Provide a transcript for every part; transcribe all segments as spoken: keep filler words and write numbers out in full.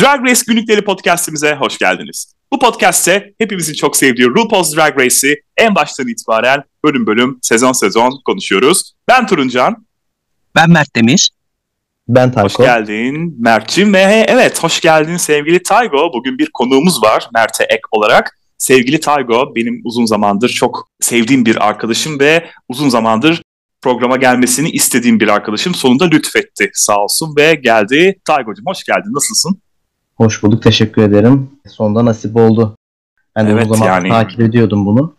Drag Race Günlükleri podcast'imize hoş geldiniz. Bu podcast'te hepimizin çok sevdiği RuPaul's Drag Race'i en baştan itibaren bölüm bölüm, sezon sezon konuşuyoruz. Ben Turuncan. Ben Mert Demir. Ben Taygo. Hoş geldin Mert'ciğim ve evet hoş geldin sevgili Taygo. Bugün bir konuğumuz var Mert'e ek olarak. Sevgili Taygo benim uzun zamandır çok sevdiğim bir arkadaşım ve uzun zamandır programa gelmesini istediğim bir arkadaşım sonunda lütfetti sağ olsun ve geldi. Taygo'cum hoş geldin, nasılsın? Hoş bulduk, teşekkür ederim. Sonunda nasip oldu. Ben de evet, o zaman yani... takip ediyordum bunu.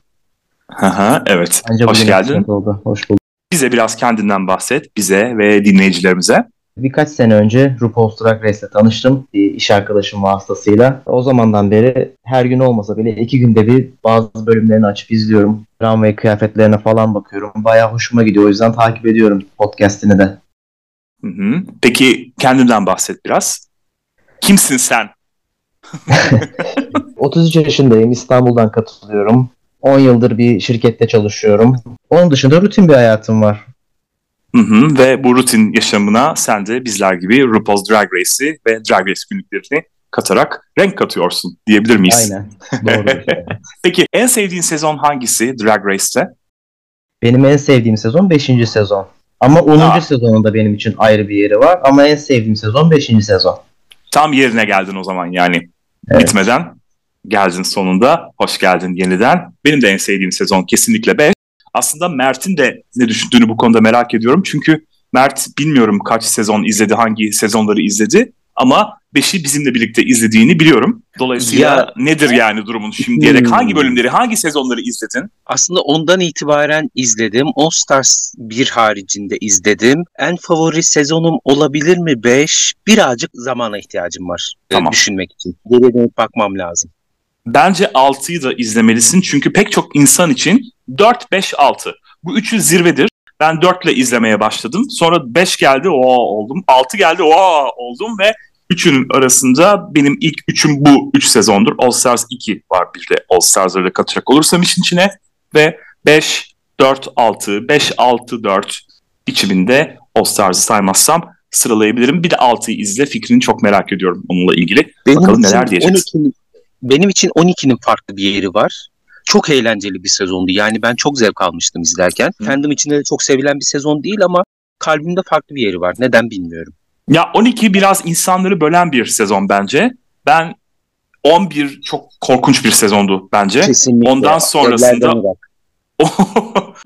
Aha, evet, bence hoş geldin. Hoş bulduk. Bize biraz kendinden bahset, bize ve dinleyicilerimize. Birkaç sene önce RuPaul's Drag Race'le tanıştım. Bir iş arkadaşım vasıtasıyla. O zamandan beri her gün olmasa bile iki günde bir bazı bölümlerini açıp izliyorum. Runway kıyafetlerine falan bakıyorum. Bayağı hoşuma gidiyor. O yüzden takip ediyorum podcast'ini de. Hı hı. Peki kendinden bahset biraz. Kimsin sen? otuz üç yaşındayım. İstanbul'dan katılıyorum. on yıldır bir şirkette çalışıyorum. Onun dışında rutin bir hayatım var. Hı hı. Ve bu rutin yaşamına sen de bizler gibi RuPaul's Drag Race'i ve Drag Race günlüklerini katarak renk katıyorsun diyebilir miyiz? Aynen. Doğru. Peki en sevdiğin sezon hangisi Drag Race'te? Benim en sevdiğim sezon beşinci sezon. Ama on. Ha. sezonunda benim için ayrı bir yeri var. Ama en sevdiğim sezon beşinci sezon. Tam yerine geldin o zaman yani. Evet. Bitmeden geldin sonunda. Hoş geldin yeniden. Benim de en sevdiğim sezon kesinlikle beş. Aslında Mert'in de ne düşündüğünü bu konuda merak ediyorum. Çünkü Mert bilmiyorum kaç sezon izledi, hangi sezonları izledi. Ama beşi bizimle birlikte izlediğini biliyorum. Dolayısıyla ya, nedir yani durumun şimdi diyerek hangi bölümleri, hangi sezonları izledin? Aslında ondan itibaren izledim. All Stars bir haricinde izledim. En favori sezonum olabilir mi beş? Birazcık zamana ihtiyacım var tamam. Düşünmek için. Geriye dönüp bakmam lazım. Bence altıyı da izlemelisin. Çünkü pek çok insan için dört, beş, altı. Bu üçü zirvedir. Ben dört ile izlemeye başladım. Sonra beş geldi, ooo oldum. altı geldi, ooo oldum ve üçünün arasında benim ilk üçüm bu üç sezondur. All Stars iki var bir de. All Stars'ları da katacak olursam işin içine. Ve beş, dört, altı, beş, altı, dört içiminde All Stars'ı saymazsam sıralayabilirim. Bir de altıyı izle, fikrini çok merak ediyorum onunla ilgili. Benim bakalım neler diyeceksin. on iki, benim için on ikinin farklı bir yeri var. Çok eğlenceli bir sezondu. Yani ben çok zevk almıştım izlerken. Hı. Kendim içinde de çok sevilen bir sezon değil ama kalbimde farklı bir yeri var. Neden bilmiyorum. Ya on iki biraz insanları bölen bir sezon bence. Ben on bir çok korkunç bir sezondu bence. Kesinlikle. Ondan sonrasında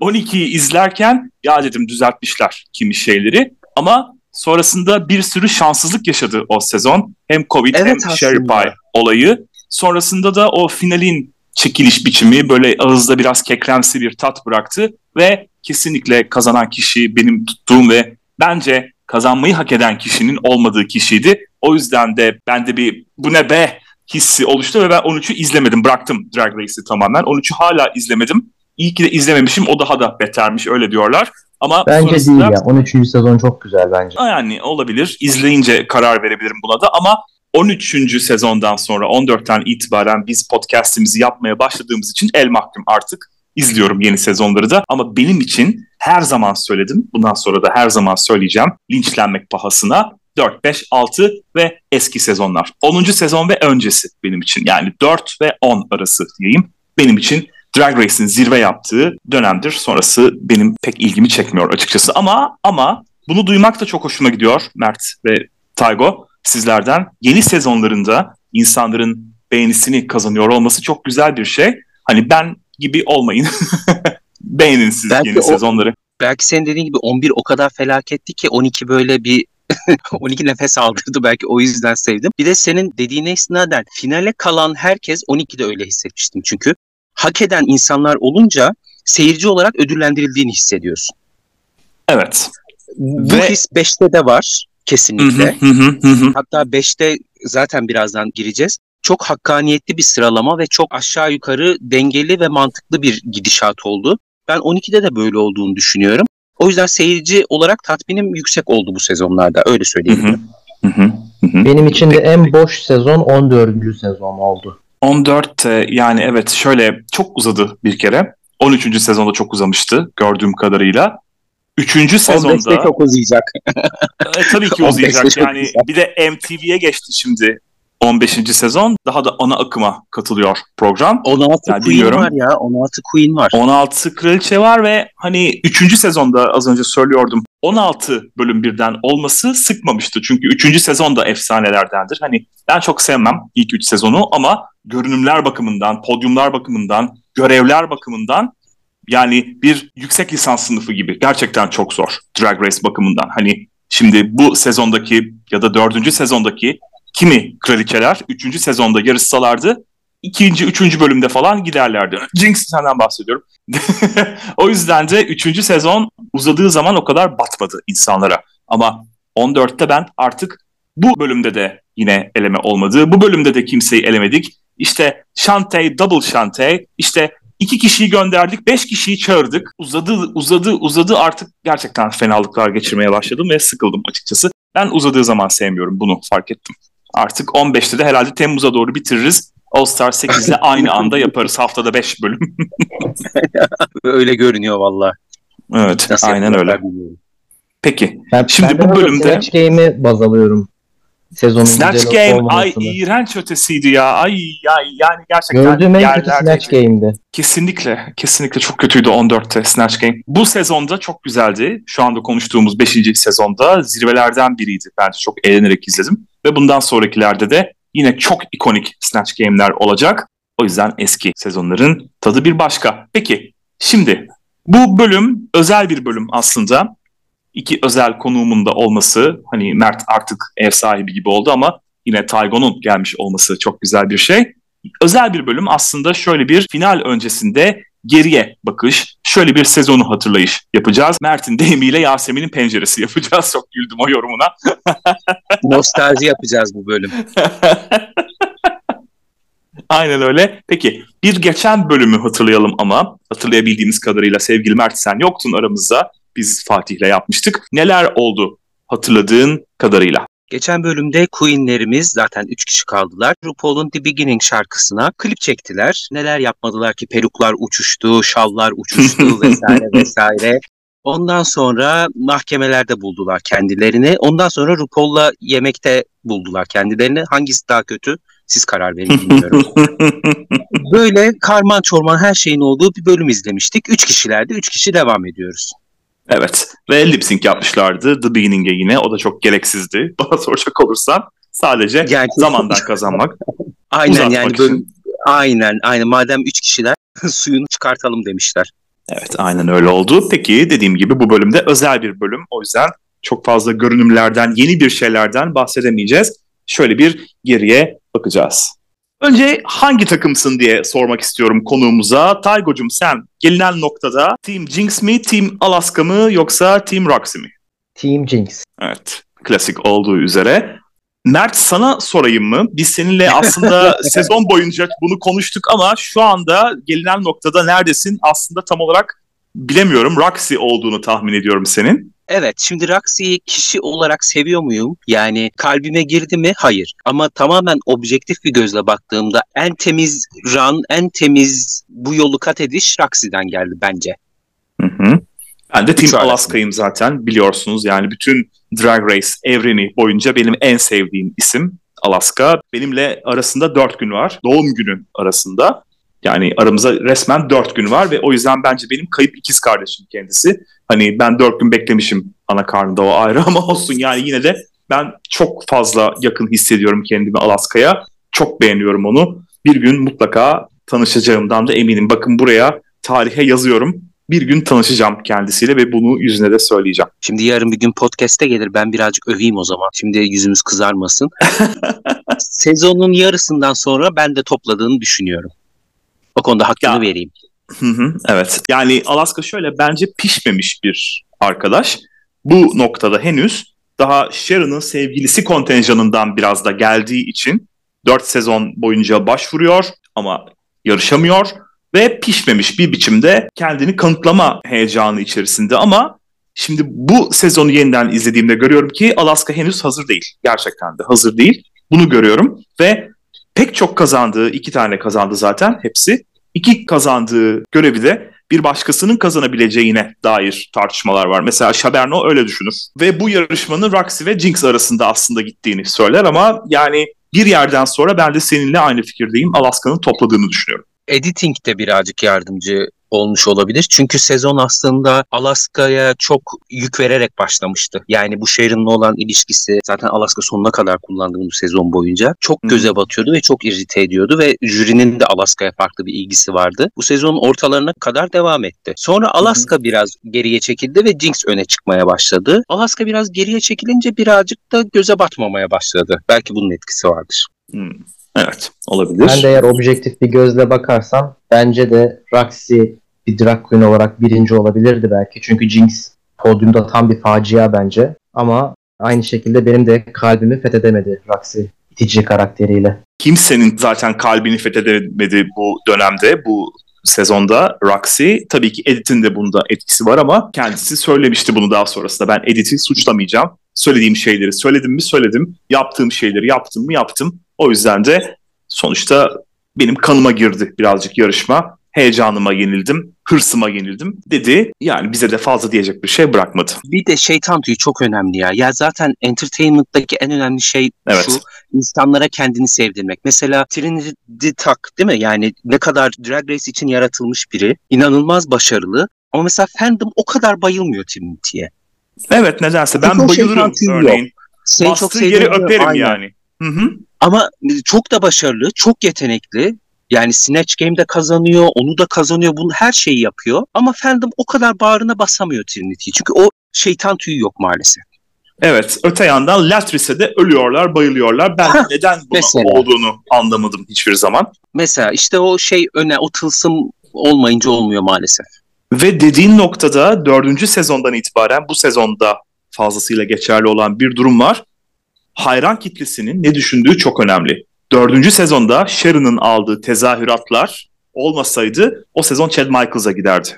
on ikiyi izlerken ya dedim düzeltmişler kimi şeyleri ama sonrasında bir sürü şanssızlık yaşadı o sezon. Hem Covid evet, hem Cherry Pie olayı. Sonrasında da o finalin çekiliş biçimi böyle ağızda biraz kekremsi bir tat bıraktı ve kesinlikle kazanan kişi benim tuttuğum ve bence kazanmayı hak eden kişinin olmadığı kişiydi. O yüzden de bende bir bu ne be hissi oluştu ve ben on üçü izlemedim, bıraktım Drag Race'i tamamen. on üçü hala izlemedim. İyi ki de izlememişim, o daha da betermiş öyle diyorlar. Ama bence sonrasında... değil ya, on üçüncü sezon çok güzel bence. Yani olabilir, izleyince karar verebilirim buna da ama... on üçüncü sezondan sonra on dörtten itibaren biz podcast'imizi yapmaya başladığımız için el mahkum artık izliyorum yeni sezonları da. Ama benim için her zaman söyledim, bundan sonra da her zaman söyleyeceğim linçlenmek pahasına dört, beş, altı ve eski sezonlar. onuncu sezon ve öncesi benim için yani dört ve on arası diyeyim benim için Drag Race'in zirve yaptığı dönemdir. Sonrası benim pek ilgimi çekmiyor açıkçası ama ama bunu duymak da çok hoşuma gidiyor Mert ve Taygo. Sizlerden yeni sezonlarında insanların beğenisini kazanıyor olması çok güzel bir şey. Hani ben gibi olmayın. Beğenin siz belki yeni o, sezonları. Belki senin dediğin gibi on bir o kadar felaketti ki on iki böyle bir on iki nefes aldırdı. Belki o yüzden sevdim. Bir de senin dediğine istinaden finale kalan herkes on ikide öyle hissetmiştim. Çünkü hak eden insanlar olunca seyirci olarak ödüllendirildiğini hissediyorsun. Evet. Bu Ve... his beşte de var. Kesinlikle. Hı hı hı hı. Hatta beşte zaten birazdan gireceğiz. Çok hakkaniyetli bir sıralama ve çok aşağı yukarı dengeli ve mantıklı bir gidişat oldu. Ben on ikide de böyle olduğunu düşünüyorum. O yüzden seyirci olarak tatminim yüksek oldu bu sezonlarda. Öyle söyleyebilirim. Hı hı hı hı. Benim için de en boş sezon on dördüncü sezon oldu. on dört yani evet şöyle çok uzadı bir kere. on üçüncü sezonda çok uzamıştı gördüğüm kadarıyla. Üçüncü sezonda... on beşte çok uzayacak. E, tabii ki uzayacak. Yani bir de M T V'ye geçti şimdi on beşinci sezon daha da ana akıma katılıyor program. on altı yani Queen bilmiyorum. Var ya. on altı Queen var. on altı Kraliçe var ve hani üçüncü sezonda az önce söylüyordum. on altı bölüm birden olması sıkmamıştı. Çünkü üçüncü sezon da efsanelerdendir. Hani ben çok sevmem ilk üç sezonu ama görünümler bakımından, podyumlar bakımından, görevler bakımından yani bir yüksek lisans sınıfı gibi gerçekten çok zor Drag Race bakımından. Hani şimdi bu sezondaki ya da dördüncü sezondaki kimi kraliçeler üçüncü sezonda yarışsalardı ikinci, üçüncü bölümde falan giderlerdi. Jinkx senden bahsediyorum. O yüzden de üçüncü sezon uzadığı zaman o kadar batmadı insanlara. Ama on dörtte ben artık bu bölümde de yine eleme olmadı. Bu bölümde de kimseyi elemedik. İşte Shantay, Double Shantay, işte iki kişiyi gönderdik, beş kişiyi çağırdık. Uzadı, uzadı, uzadı artık gerçekten fenalıklar geçirmeye başladım ve sıkıldım açıkçası. Ben uzadığı zaman sevmiyorum, bunu fark ettim. Artık on beşte de herhalde Temmuz'a doğru bitiririz. All Stars sekizle aynı anda yaparız. Haftada beş bölüm. Öyle görünüyor valla. Evet, nasıl aynen öyle. Bilmiyorum. Peki, ben, şimdi ben bu bölümde... Snatch Game'i baz alıyorum. Sezonun Snatch Game, ay iğrenç ötesiydi ya. Ay ay yani gerçekten... Gördüğüm en kötü Snatch Game'di. Kesinlikle, kesinlikle çok kötüydü on dörtte Snatch Game. Bu sezonda çok güzeldi. Şu anda konuştuğumuz beşinci sezonda zirvelerden biriydi. Ben çok eğlenerek izledim. Ve bundan sonrakilerde de yine çok ikonik Snatch Game'ler olacak. O yüzden eski sezonların tadı bir başka. Peki şimdi bu bölüm özel bir bölüm aslında. İki özel konuğumun da olması, hani Mert artık ev sahibi gibi oldu ama yine Taygo'nun gelmiş olması çok güzel bir şey. Özel bir bölüm aslında, şöyle bir final öncesinde geriye bakış, şöyle bir sezonu hatırlayış yapacağız. Mert'in deyimiyle Yasemin'in penceresi yapacağız. Çok güldüm o yorumuna. Nostalji yapacağız bu bölüm. Aynen öyle. Peki bir geçen bölümü hatırlayalım ama hatırlayabildiğimiz kadarıyla sevgili Mert sen yoktun aramızda. Biz Fatih'le yapmıştık. Neler oldu hatırladığın kadarıyla? Geçen bölümde Queen'lerimiz zaten üç kişi kaldılar. RuPaul'un The Beginning şarkısına klip çektiler. Neler yapmadılar ki, peruklar uçuştu, şallar uçuştu vesaire vesaire. Ondan sonra mahkemelerde buldular kendilerini. Ondan sonra RuPaul'la yemekte buldular kendilerini. Hangisi daha kötü? Siz karar verin, bilmiyorum. Böyle karman çorman her şeyin olduğu bir bölüm izlemiştik. Üç kişilerde, üç kişi devam ediyoruz. Evet ve lip sync yapmışlardı The Beginning'e yine. O da çok gereksizdi bana soracak olursan. Sadece yani... zamandan kazanmak. Aynen yani böyle, aynen aynen madem üç kişiler suyunu çıkartalım demişler. Evet aynen öyle oldu. Peki dediğim gibi bu bölümde özel bir bölüm. O yüzden çok fazla görünümlerden, yeni bir şeylerden bahsedemeyeceğiz. Şöyle bir geriye bakacağız. Önce hangi takımsın diye sormak istiyorum konuğumuza. Taygo'cum sen gelinen noktada Team Jinkx mi, Team Alaska mı yoksa Team Roxxxy mi? Team Jinkx. Evet, klasik olduğu üzere. Mert sana sorayım mı? Biz seninle aslında sezon boyunca bunu konuştuk ama şu anda gelinen noktada neredesin? Aslında tam olarak bilemiyorum. Roxxxy olduğunu tahmin ediyorum senin. Evet, şimdi Roxxxy'yi kişi olarak seviyor muyum? Yani kalbime girdi mi? Hayır. Ama tamamen objektif bir gözle baktığımda en temiz run, en temiz bu yolu kat ediş Roxxxy'den geldi bence. Hı hı. Ben de Team Alaska'yım zaten biliyorsunuz. Yani bütün Drag Race evreni boyunca benim en sevdiğim isim Alaska. Benimle arasında dört gün var. Doğum günü arasında. Yani aramıza resmen dört gün var ve o yüzden bence benim kayıp ikiz kardeşim kendisi. Hani ben dört gün beklemişim ana karnında, o ayrı ama olsun. Yani yine de ben çok fazla yakın hissediyorum kendimi Alaska'ya. Çok beğeniyorum onu. Bir gün mutlaka tanışacağımdan da eminim. Bakın buraya tarihe yazıyorum. Bir gün tanışacağım kendisiyle ve bunu yüzüne de söyleyeceğim. Şimdi yarın bir gün podcast'e gelir, ben birazcık öveyim o zaman. Şimdi yüzümüz kızarmasın. Sezonun yarısından sonra ben de topladığını düşünüyorum. O konuda hakkını ya, vereyim. Hı hı, evet. Yani Alaska şöyle bence pişmemiş bir arkadaş. Bu noktada henüz daha Sharon'ın sevgilisi kontenjanından biraz da geldiği için dört sezon boyunca başvuruyor ama yarışamıyor ve pişmemiş bir biçimde kendini kanıtlama heyecanı içerisinde ama şimdi bu sezonu yeniden izlediğimde görüyorum ki Alaska henüz hazır değil. Gerçekten de hazır değil. Bunu görüyorum ve pek çok kazandığı, iki tane kazandı zaten hepsi. İki kazandığı görevi de bir başkasının kazanabileceğine dair tartışmalar var. Mesela Shaberno öyle düşünür. Ve bu yarışmanın Roxxxy ve Jinkx arasında aslında gittiğini söyler ama yani bir yerden sonra ben de seninle aynı fikirdeyim. Alaska'nın topladığını düşünüyorum. Editing de birazcık yardımcı olmuş olabilir. Çünkü sezon aslında Alaska'ya çok yük vererek başlamıştı. Yani bu Sharon'la olan ilişkisi, zaten Alaska sonuna kadar kullandı bunu sezon boyunca. Çok göze batıyordu ve çok irrite ediyordu ve jürinin de Alaska'ya farklı bir ilgisi vardı. Bu sezonun ortalarına kadar devam etti. Sonra Alaska Hı-hı. biraz geriye çekildi ve Jinkx öne çıkmaya başladı. Alaska biraz geriye çekilince birazcık da göze batmamaya başladı. Belki bunun etkisi vardır. Hı. Evet, olabilir. Ben de eğer objektif bir gözle bakarsam bence de Roxxxy bir drag queen olarak birinci olabilirdi belki. Çünkü Jinkx podyumda tam bir facia bence. Ama aynı şekilde benim de kalbimi fethedemedi Roxxxy itici karakteriyle. Kimsenin zaten kalbini fethedemedi bu dönemde, bu sezonda Roxxxy. Tabii ki Edith'in de bunda etkisi var ama kendisi söylemişti bunu daha sonrasında. Ben Edith'i suçlamayacağım. Söylediğim şeyleri söyledim mi söyledim. Yaptığım şeyleri yaptım mı yaptım. O yüzden de sonuçta benim kanıma girdi birazcık yarışma. Heyecanıma yenildim, hırsıma yenildim dedi. Yani bize de fazla diyecek bir şey bırakmadı. Bir de şeytan tüyü çok önemli ya. Ya zaten entertainment'daki en önemli şey evet. şu, insanlara kendini sevdirmek. Mesela Detox değil mi? Yani ne kadar Drag Race için yaratılmış biri, inanılmaz başarılı. Ama mesela fandom o kadar bayılmıyor Trinity'ye. Evet, nedense ben Eko bayılırım örneğin. Şey, bastığı yeri öperim aynen. yani. Hı hı. Ama çok da başarılı, çok yetenekli. Yani Snatch Game'de kazanıyor, onu da kazanıyor, bunu her şeyi yapıyor. Ama fandom o kadar bağrına basamıyor Trinity'yi. Çünkü o şeytan tüyü yok maalesef. Evet, öte yandan Latrice'e de ölüyorlar, bayılıyorlar. Ben ha, neden bunun mesela olduğunu anlamadım hiçbir zaman. Mesela işte o şey öne, o tılsım olmayınca olmuyor maalesef. Ve dediğin noktada dördüncü sezondan itibaren bu sezonda fazlasıyla geçerli olan bir durum var. Hayran kitlesinin ne düşündüğü çok önemli. Dördüncü sezonda Sharon'ın aldığı tezahüratlar olmasaydı o sezon Chad Michaels'a giderdi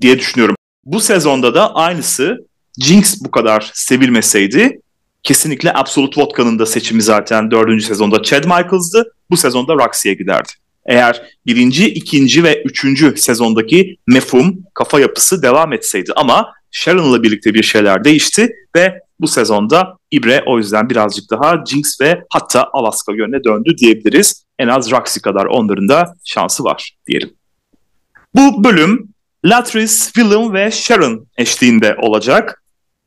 diye düşünüyorum. Bu sezonda da aynısı, Jinkx bu kadar sevilmeseydi kesinlikle Absolute Vodka'nın da seçimi zaten dördüncü sezonda Chad Michaels'dı. Bu sezonda Roxxxy'ye giderdi. Eğer birinci, ikinci ve üçüncü sezondaki mefhum kafa yapısı devam etseydi ama Sharon'la birlikte bir şeyler değişti ve bu sezonda İbre o yüzden birazcık daha Jinkx ve hatta Alaska yönüne döndü diyebiliriz. En az Roxxxy kadar onların da şansı var diyelim. Bu bölüm Latrice, Willam ve Sharon eşliğinde olacak.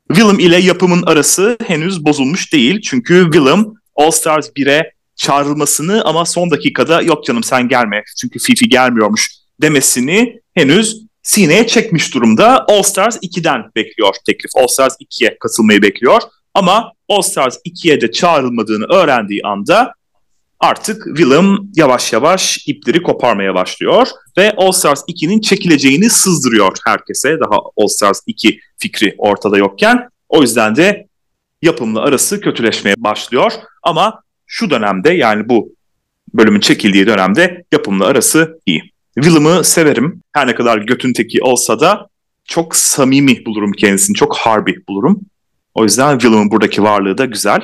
Willam ile yapımın arası henüz bozulmuş değil. Çünkü Willam All Stars bire çağrılmasını ama son dakikada yok canım sen gelme çünkü Fifi gelmiyormuş demesini henüz sineye çekmiş durumda. All Stars ikiden bekliyor teklif. All Stars ikiye katılmayı bekliyor. Ama All Stars ikiye de çağrılmadığını öğrendiği anda artık Willam yavaş yavaş ipleri koparmaya başlıyor. Ve All Stars ikinin çekileceğini sızdırıyor herkese. Daha All Stars iki fikri ortada yokken. O yüzden de yapımla arası kötüleşmeye başlıyor. Ama şu dönemde yani bu bölümün çekildiği dönemde yapımla arası iyi. Willam'ı severim. Her ne kadar götün teki olsa da çok samimi bulurum kendisini. Çok harbi bulurum. O yüzden Willam'ın buradaki varlığı da güzel.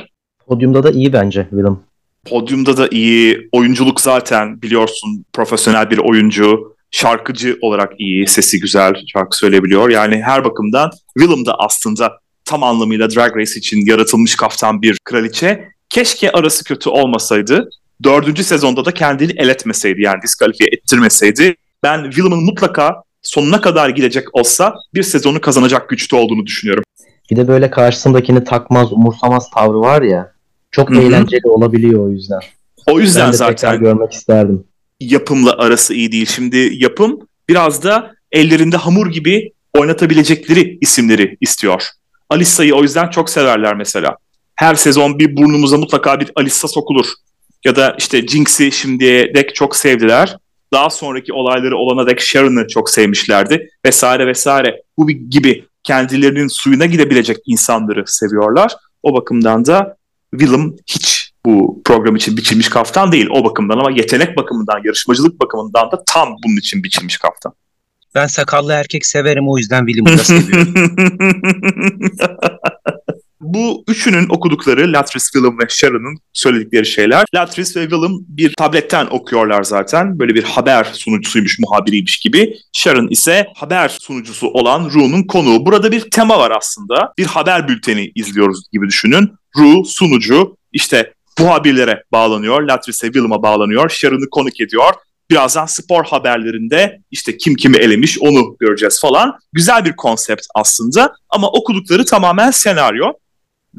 Podyumda da iyi bence Willam. Podyumda da iyi. Oyunculuk zaten biliyorsun profesyonel bir oyuncu. Şarkıcı olarak iyi. Sesi güzel. Şarkı söyleyebiliyor. Yani her bakımdan Willam da aslında tam anlamıyla Drag Race için yaratılmış kaftan bir kraliçe. Keşke arası kötü olmasaydı. Dördüncü sezonda da kendini el etmeseydi yani diskalifiye ettirmeseydi. Ben Willam'ın mutlaka sonuna kadar gidecek olsa bir sezonu kazanacak güçte olduğunu düşünüyorum. Bir de böyle karşısındakini takmaz, umursamaz tavrı var ya. Çok Hı-hı. eğlenceli olabiliyor o yüzden. O yüzden ben de zaten tekrar görmek isterdim. Yapımla arası iyi değil. Şimdi yapım biraz da ellerinde hamur gibi oynatabilecekleri isimleri istiyor. Alyssa'yı o yüzden çok severler mesela. Her sezon bir burnumuza mutlaka bir Alyssa sokulur. Ya da işte Jinx'i şimdiye dek çok sevdiler. Daha sonraki olayları olana dek Sharon'ı çok sevmişlerdi. Vesaire vesaire. Bu gibi kendilerinin suyuna gidebilecek insanları seviyorlar. O bakımdan da Willam hiç bu program için biçilmiş kaftan değil. O bakımdan ama yetenek bakımından, yarışmacılık bakımından da tam bunun için biçilmiş kaftan. Ben sakallı erkek severim, o yüzden Willam'ı da seviyorum. Bu üçünün okudukları Latrice, Willam ve Sharon'ın söyledikleri şeyler. Latrice ve Willam bir tabletten okuyorlar zaten. Böyle bir haber sunucusuymuş, muhabiriymiş gibi. Sharon ise haber sunucusu olan Ru'nun konuğu. Burada bir tema var aslında. Bir haber bülteni izliyoruz gibi düşünün. Ru, sunucu, işte muhabirlere bağlanıyor. Latrice Willam'a bağlanıyor. Sharon'ı konuk ediyor. Birazdan spor haberlerinde işte kim kimi elemiş onu göreceğiz falan. Güzel bir konsept aslında ama okudukları tamamen senaryo.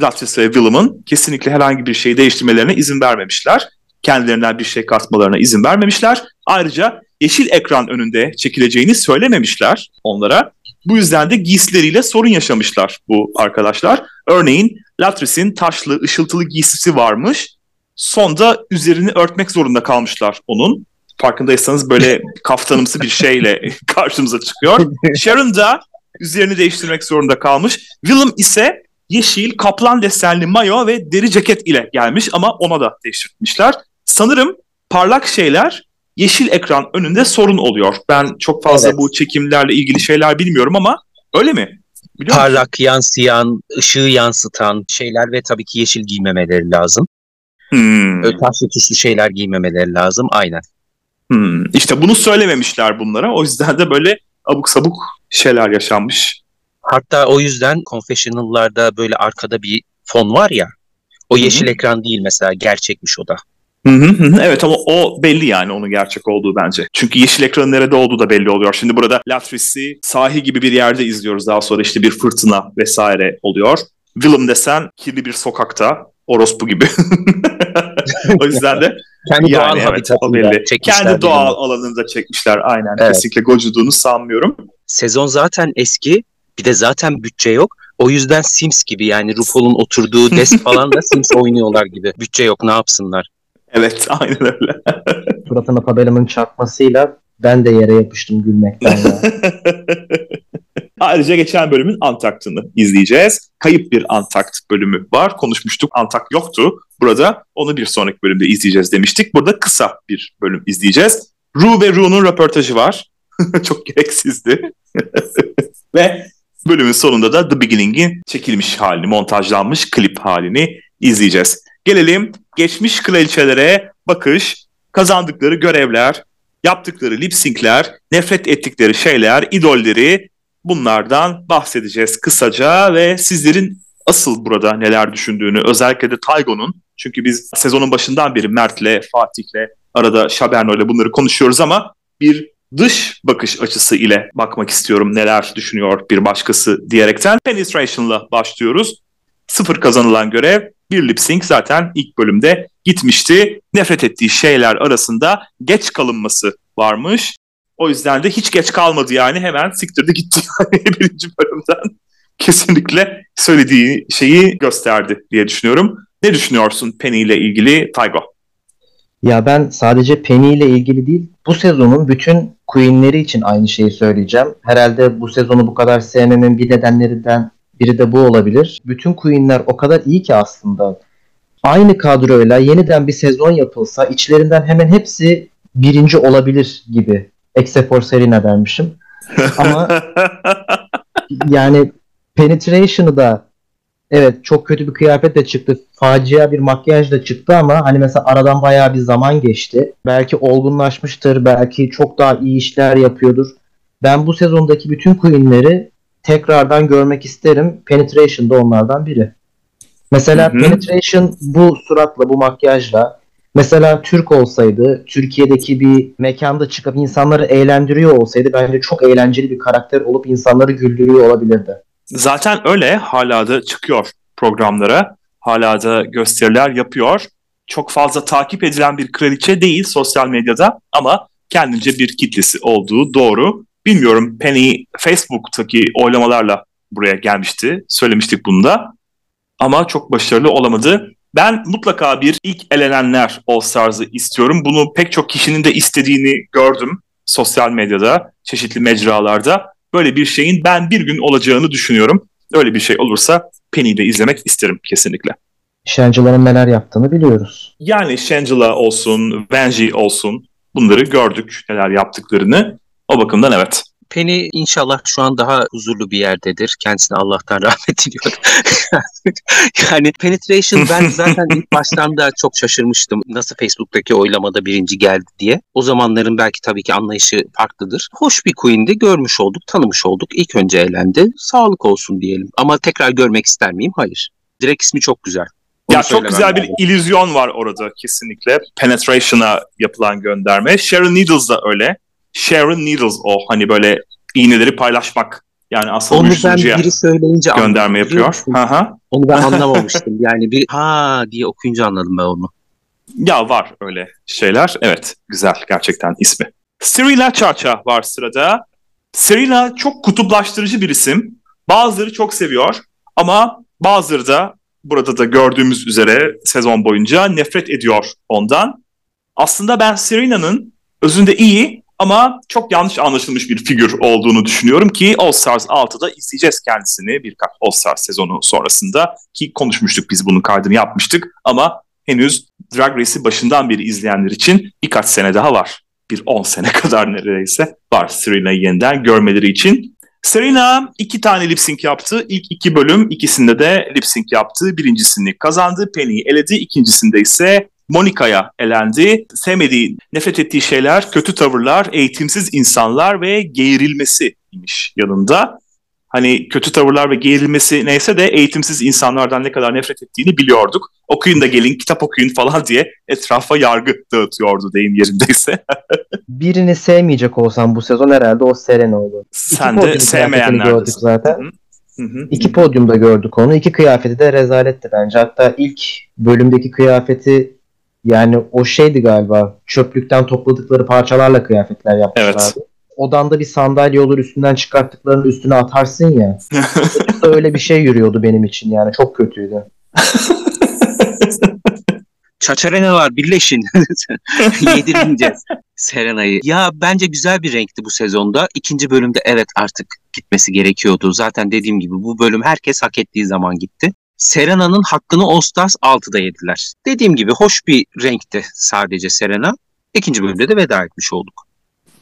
Latrice ve Willam'ın kesinlikle herhangi bir şeyi değiştirmelerine izin vermemişler. Kendilerinden bir şey katmalarına izin vermemişler. Ayrıca yeşil ekran önünde çekileceğini söylememişler onlara. Bu yüzden de giysileriyle sorun yaşamışlar bu arkadaşlar. Örneğin Latrice'in taşlı, ışıltılı giysisi varmış. Sonda üzerini örtmek zorunda kalmışlar onun. Farkındaysanız böyle kaftanımsı bir şeyle karşımıza çıkıyor. Sharon da üzerini değiştirmek zorunda kalmış. Willam ise yeşil, kaplan desenli mayo ve deri ceket ile gelmiş ama ona da değiştirmişler. Sanırım parlak şeyler yeşil ekran önünde sorun oluyor. Ben çok fazla evet. bu çekimlerle ilgili şeyler bilmiyorum ama öyle mi? Biliyor parlak, musun? Yansıyan, ışığı yansıtan şeyler ve tabii ki yeşil giymemeleri lazım. Hmm. Taşlı tuşlu şeyler giymemeleri lazım, aynen. Hmm. İşte bunu söylememişler bunlara. O yüzden de böyle abuk sabuk şeyler yaşanmış. Hatta o yüzden confessional'larda böyle arkada bir fon var ya. O yeşil Hı-hı. ekran değil mesela, gerçekmiş o da. Hı-hı. Evet ama o belli yani onun gerçek olduğu bence. Çünkü yeşil ekranın nerede olduğu da belli oluyor. Şimdi burada Latrice'i sahil gibi bir yerde izliyoruz. Daha sonra işte bir fırtına vesaire oluyor. Willam desen kirli bir sokakta. Orospu gibi. O yüzden de kendi yani doğal evet, habitatında çekmişler. Kendi doğal bilmiyorum. Alanında çekmişler aynen. Evet. Kesinlikle gocuduğunu sanmıyorum. Sezon zaten eski. Bir de zaten bütçe yok. O yüzden Sims gibi yani RuPaul'un oturduğu desk falan da Sims oynuyorlar gibi. Bütçe yok, ne yapsınlar? Evet aynen öyle. Suratına tabelamın çarpmasıyla ben de yere yapıştım gülmekten. Ayrıca geçen bölümün Antarkt'ını izleyeceğiz. Kayıp bir Antakt bölümü var. Konuşmuştuk, Antakt yoktu. Burada onu bir sonraki bölümde izleyeceğiz demiştik. Burada kısa bir bölüm izleyeceğiz. Ru ve Ru'nun röportajı var. Çok gereksizdi. Ve bölümün sonunda da The Beginning'in çekilmiş halini, montajlanmış klip halini izleyeceğiz. Gelelim geçmiş kraliçelere bakış, kazandıkları görevler, yaptıkları lip-sync'ler, nefret ettikleri şeyler, idolleri, bunlardan bahsedeceğiz kısaca ve sizlerin asıl burada neler düşündüğünü, özellikle de Taygo'nun, çünkü biz sezonun başından beri Mert'le, Fatih'le, arada Şaberno'yla bunları konuşuyoruz ama bir dış bakış açısı ile bakmak istiyorum neler düşünüyor bir başkası diyerekten. Penny Tration'la başlıyoruz. Sıfır kazanılan görev, bir lip sync zaten ilk bölümde gitmişti. Nefret ettiği şeyler arasında geç kalınması varmış. O yüzden de hiç geç kalmadı yani, hemen siktirdi gitti yani birinci bölümden. Kesinlikle söylediği şeyi gösterdi diye düşünüyorum. Ne düşünüyorsun Penny ile ilgili Taygo? Ya ben sadece Penny ile ilgili değil, bu sezonun bütün Queen'leri için aynı şeyi söyleyeceğim. Herhalde bu sezonu bu kadar sevmemin bir nedenlerinden biri de bu olabilir. Bütün Queen'ler o kadar iyi ki aslında. Aynı kadroyla yeniden bir sezon yapılsa içlerinden hemen hepsi birinci olabilir gibi. Except for Serena dermişim. Ama yani Penny Tration'ı da evet çok kötü bir kıyafetle çıktı. Facia bir makyajla çıktı ama hani mesela aradan bayağı bir zaman geçti. Belki olgunlaşmıştır. Belki çok daha iyi işler yapıyordur. Ben bu sezondaki bütün Queen'leri tekrardan görmek isterim. Penny Tration da onlardan biri. Mesela Penny Tration bu suratla, bu makyajla, mesela Türk olsaydı, Türkiye'deki bir mekanda çıkıp insanları eğlendiriyor olsaydı bence çok eğlenceli bir karakter olup insanları güldürüyor olabilirdi. Zaten öyle, hala da çıkıyor programlara, hala da gösteriler yapıyor. Çok fazla takip edilen bir kraliçe değil sosyal medyada ama kendince bir kitlesi olduğu doğru. Bilmiyorum, Penny Facebook'taki oylamalarla buraya gelmişti, söylemiştik bunu da ama çok başarılı olamadı. Ben mutlaka bir ilk elenenler All Stars'ı istiyorum. Bunu pek çok kişinin de istediğini gördüm sosyal medyada, çeşitli mecralarda. Böyle bir şeyin ben bir gün olacağını düşünüyorum. Öyle bir şey olursa Penny'i de izlemek isterim kesinlikle. Shangila'nın neler yaptığını biliyoruz. Yani Shangila olsun, Vanjie olsun, bunları gördük neler yaptıklarını. O bakımdan evet. Penny inşallah şu an daha huzurlu bir yerdedir. Kendisine Allah'tan rahmet diliyorum. Yani Penny Tration, ben zaten ilk baştan da çok şaşırmıştım. Nasıl Facebook'taki oylamada birinci geldi diye. O zamanların belki tabii ki anlayışı farklıdır. Hoş bir Queen'di. Görmüş olduk, tanımış olduk. İlk önce eğlendi. Sağlık olsun diyelim. Ama tekrar görmek ister miyim? Hayır. Direkt ismi çok güzel. Onu ya çok güzel bir illüzyon var orada kesinlikle. Penetration'a yapılan gönderme. Sharon Needles da öyle. Sharon Needles o hani böyle iğneleri paylaşmak. Yani aslında onu ben biri söyleyince gönderme yapıyor. Aha. Onu ben anlamamıştım. Yani bir ha diye okuyunca anladım ben onu. Ya var öyle şeyler. Evet güzel gerçekten ismi. Serena ChaCha var sırada. Serena çok kutuplaştırıcı bir isim. Bazıları çok seviyor ama bazıları da burada da gördüğümüz üzere sezon boyunca nefret ediyor ondan. Aslında ben Serena'nın özünde iyi ama çok yanlış anlaşılmış bir figür olduğunu düşünüyorum ki All Stars altıda izleyeceğiz kendisini birkaç All Stars sezonu sonrasında ki konuşmuştuk biz bunun kaydını yapmıştık ama henüz Drag Race'i başından beri izleyenler için birkaç sene daha var. Bir on sene kadar neredeyse var Serena'yı yeniden görmeleri için. Serena iki tane lip-sync yaptı. İlk iki bölüm ikisinde de lip-sync yaptı. Birincisini kazandı. Penny'yi eledi. İkincisinde ise Monica'ya elendi. Sevmediği, nefret ettiği şeyler, kötü tavırlar, eğitimsiz insanlar ve geğirilmesiymiş yanında. Hani kötü tavırlar ve geğirilmesi neyse de eğitimsiz insanlardan ne kadar nefret ettiğini biliyorduk. Okuyun da gelin, kitap okuyun falan diye etrafa yargı dağıtıyordu deyim yerindeyse. Birini sevmeyecek olsam bu sezon herhalde o Serena olur. Sen İki de sevmeyenlerdesin. Zaten. Hı hı. İki podyumda gördük onu. İki kıyafeti de rezaletti bence. Hatta ilk bölümdeki kıyafeti yani o şeydi galiba. Çöplükten topladıkları parçalarla kıyafetler yapmışlardı. Evet. Odanda bir sandalye olur üstünden çıkarttıklarını üstüne atarsın ya. Öyle bir şey yürüyordu benim için yani. Çok kötüydü. Çaçarena var birleşin. Yedirmeyeceğiz Serena'yı. Ya bence güzel bir renkti bu sezonda. İkinci bölümde evet artık gitmesi gerekiyordu. Zaten dediğim gibi bu bölüm herkes hak ettiği zaman gitti. Serena'nın hakkını All Stars altıda yediler. Dediğim gibi hoş bir renkti sadece Serena. İkinci bölümde de veda etmiş olduk.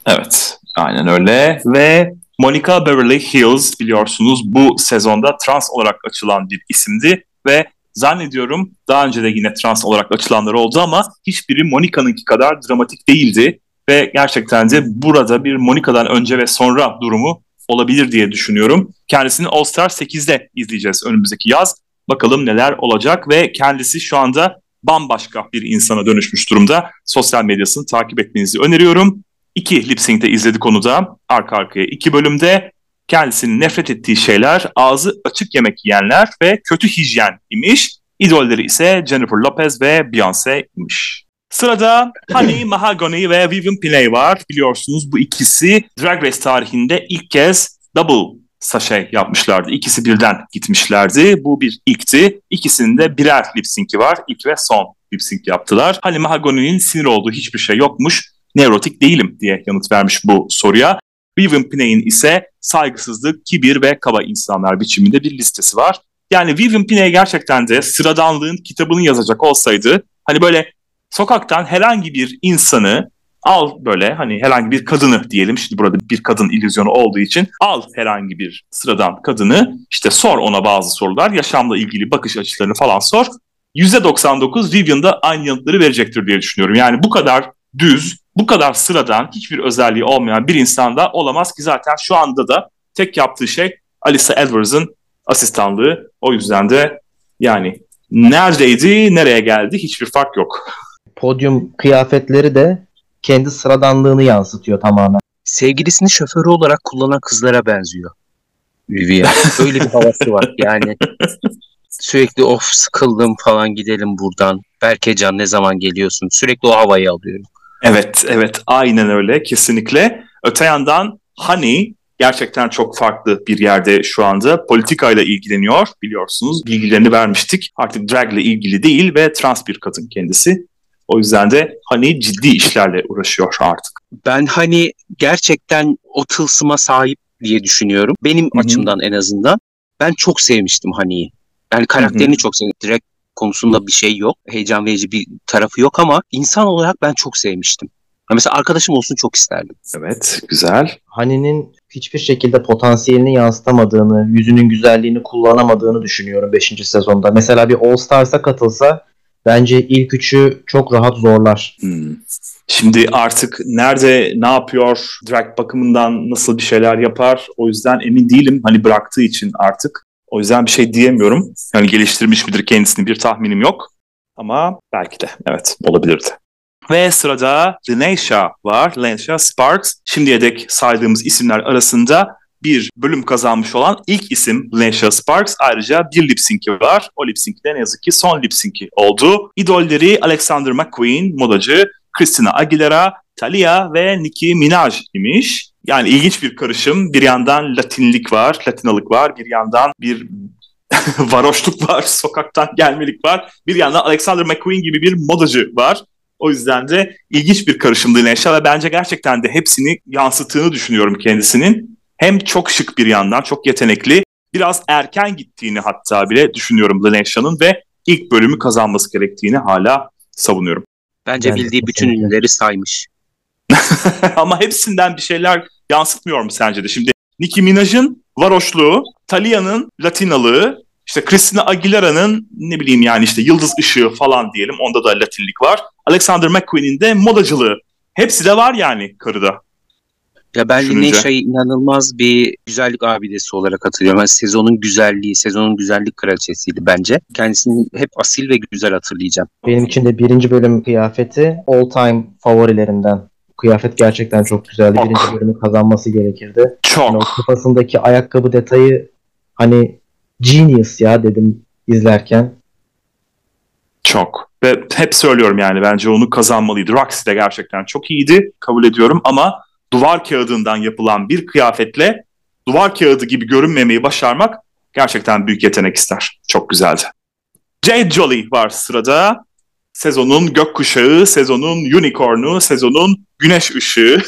Evet, aynen öyle ve Monica Beverly Hills biliyorsunuz bu sezonda trans olarak açılan bir isimdi ve zannediyorum daha önce de yine trans olarak açılanlar oldu ama hiçbiri Monica'nınki kadar dramatik değildi ve gerçekten de burada bir Monica'dan önce ve sonra durumu olabilir diye düşünüyorum. Kendisini All Star sekizde izleyeceğiz önümüzdeki yaz. Bakalım neler olacak ve kendisi şu anda bambaşka bir insana dönüşmüş durumda. Sosyal medyasını takip etmenizi öneriyorum. İki lip-sync'te izledik onu da arka arkaya iki bölümde kendisinin nefret ettiği şeyler ağzı açık yemek yiyenler ve kötü hijyen imiş. İdolleri ise Jennifer Lopez ve Beyoncé imiş. Sırada Honey, Mahogany ve Vivienne Pinay var. Biliyorsunuz bu ikisi Drag Race tarihinde ilk kez double saşe yapmışlardı. İkisi birden gitmişlerdi. Bu bir ilkti. İkisinin de birer lip-sync'i var. İlk ve son lip-sync yaptılar. Honey Mahogany'nin sinir olduğu hiçbir şey yokmuş. Nevrotik değilim diye yanıt vermiş bu soruya. Vivienne Pinay'in ise saygısızlık, kibir ve kaba insanlar biçiminde bir listesi var. Yani Vivienne Pinay gerçekten de sıradanlığın kitabını yazacak olsaydı hani böyle sokaktan herhangi bir insanı al böyle hani herhangi bir kadını diyelim. Şimdi burada bir kadın illüzyonu olduğu için al herhangi bir sıradan kadını işte sor ona bazı sorular yaşamla ilgili bakış açılarını falan sor. yüzde doksan dokuz Vivienne de aynı yanıtları verecektir diye düşünüyorum. Yani bu kadar düz, bu kadar sıradan, hiçbir özelliği olmayan bir insan da olamaz ki zaten şu anda da tek yaptığı şey Alyssa Edwards'ın asistanlığı. O yüzden de yani neredeydi, nereye geldi hiçbir fark yok. Podyum kıyafetleri de kendi sıradanlığını yansıtıyor tamamen. Sevgilisini şoförü olarak kullanan kızlara benziyor. Vivienne. Öyle bir havası var yani. Sürekli of sıkıldım falan gidelim buradan. Berkecan ne zaman geliyorsun? Sürekli o havayı alıyorum. Evet, evet. Aynen öyle. Kesinlikle. Öte yandan Honey gerçekten çok farklı bir yerde şu anda. Politikayla ilgileniyor. Biliyorsunuz bilgilerini vermiştik. Artık dragle ilgili değil ve trans bir kadın kendisi. O yüzden de Honey ciddi işlerle uğraşıyor artık. Ben Honey gerçekten o tılsıma sahip diye düşünüyorum. Benim Hı-hı. açımdan en azından. Ben çok sevmiştim Honey'yi. Yani karakterini Hı-hı. çok sevmiştim. Direkt konusunda bir şey yok. Heyecan verici bir tarafı yok ama insan olarak ben çok sevmiştim. Mesela arkadaşım olsun çok isterdim. Evet, güzel. Hani'nin hiçbir şekilde potansiyelini yansıtamadığını, yüzünün güzelliğini kullanamadığını düşünüyorum beşinci sezonda. Mesela bir All Stars'a katılsa bence ilk üçü çok rahat zorlar. Hmm. Şimdi artık nerede, ne yapıyor, drag bakımından nasıl bir şeyler yapar o yüzden emin değilim. Hani bıraktığı için artık. O yüzden bir şey diyemiyorum. Yani geliştirmiş midir kendisini bir tahminim yok. Ama belki de evet olabilirdi. Ve sırada Lineysha var. Lineysha Sparks. Şimdiye dek saydığımız isimler arasında bir bölüm kazanmış olan ilk isim Lineysha Sparks. Ayrıca bir lipsinki var. O lipsinki de ne yazık ki son lipsinki oldu. İdolleri Alexander McQueen, modacı Christina Aguilera, Thalia ve Nicki Minaj imiş. Yani ilginç bir karışım. Bir yandan Latinlik var, Latinalık var. Bir yandan bir varoşluk var, sokaktan gelmelik var. Bir yandan Alexander McQueen gibi bir modacı var. O yüzden de ilginç bir karışımdı Lineysha ve bence gerçekten de hepsini yansıttığını düşünüyorum kendisinin. Hem çok şık bir yandan, çok yetenekli, biraz erken gittiğini hatta bile düşünüyorum Lineysha'nın ve ilk bölümü kazanması gerektiğini hala savunuyorum. Bence bildiği bütün ünlüleri saymış. Ama hepsinden bir şeyler yansıtmıyor mu sence de? Şimdi Nicki Minaj'ın varoşluğu, Thalia'nın Latinalığı, işte Christina Aguilera'nın ne bileyim yani işte yıldız ışığı falan diyelim, onda da Latinlik var. Alexander McQueen'in de modacılığı. Hepsi de var yani karıda. Ya ben Lineysha'yı inanılmaz bir güzellik abidesi olarak hatırlıyorum. Yani sezonun güzelliği, sezonun güzellik kraliçesiydi bence. Kendisini hep asil ve güzel hatırlayacağım. Benim için de birinci bölüm kıyafeti all time favorilerimden. Kıyafet gerçekten çok güzeldi. Çok. Birinci bölümü kazanması gerekirdi. Çok. Yani o kafasındaki ayakkabı detayı hani genius ya dedim izlerken. Çok. Ve hep söylüyorum yani bence onu kazanmalıydı. Roxxxy de gerçekten çok iyiydi. Kabul ediyorum ama duvar kağıdından yapılan bir kıyafetle duvar kağıdı gibi görünmemeyi başarmak gerçekten büyük yetenek ister. Çok güzeldi. Jade Jolie var sırada. Sezonun gökkuşağı, sezonun unicornu, sezonun güneş ışığı.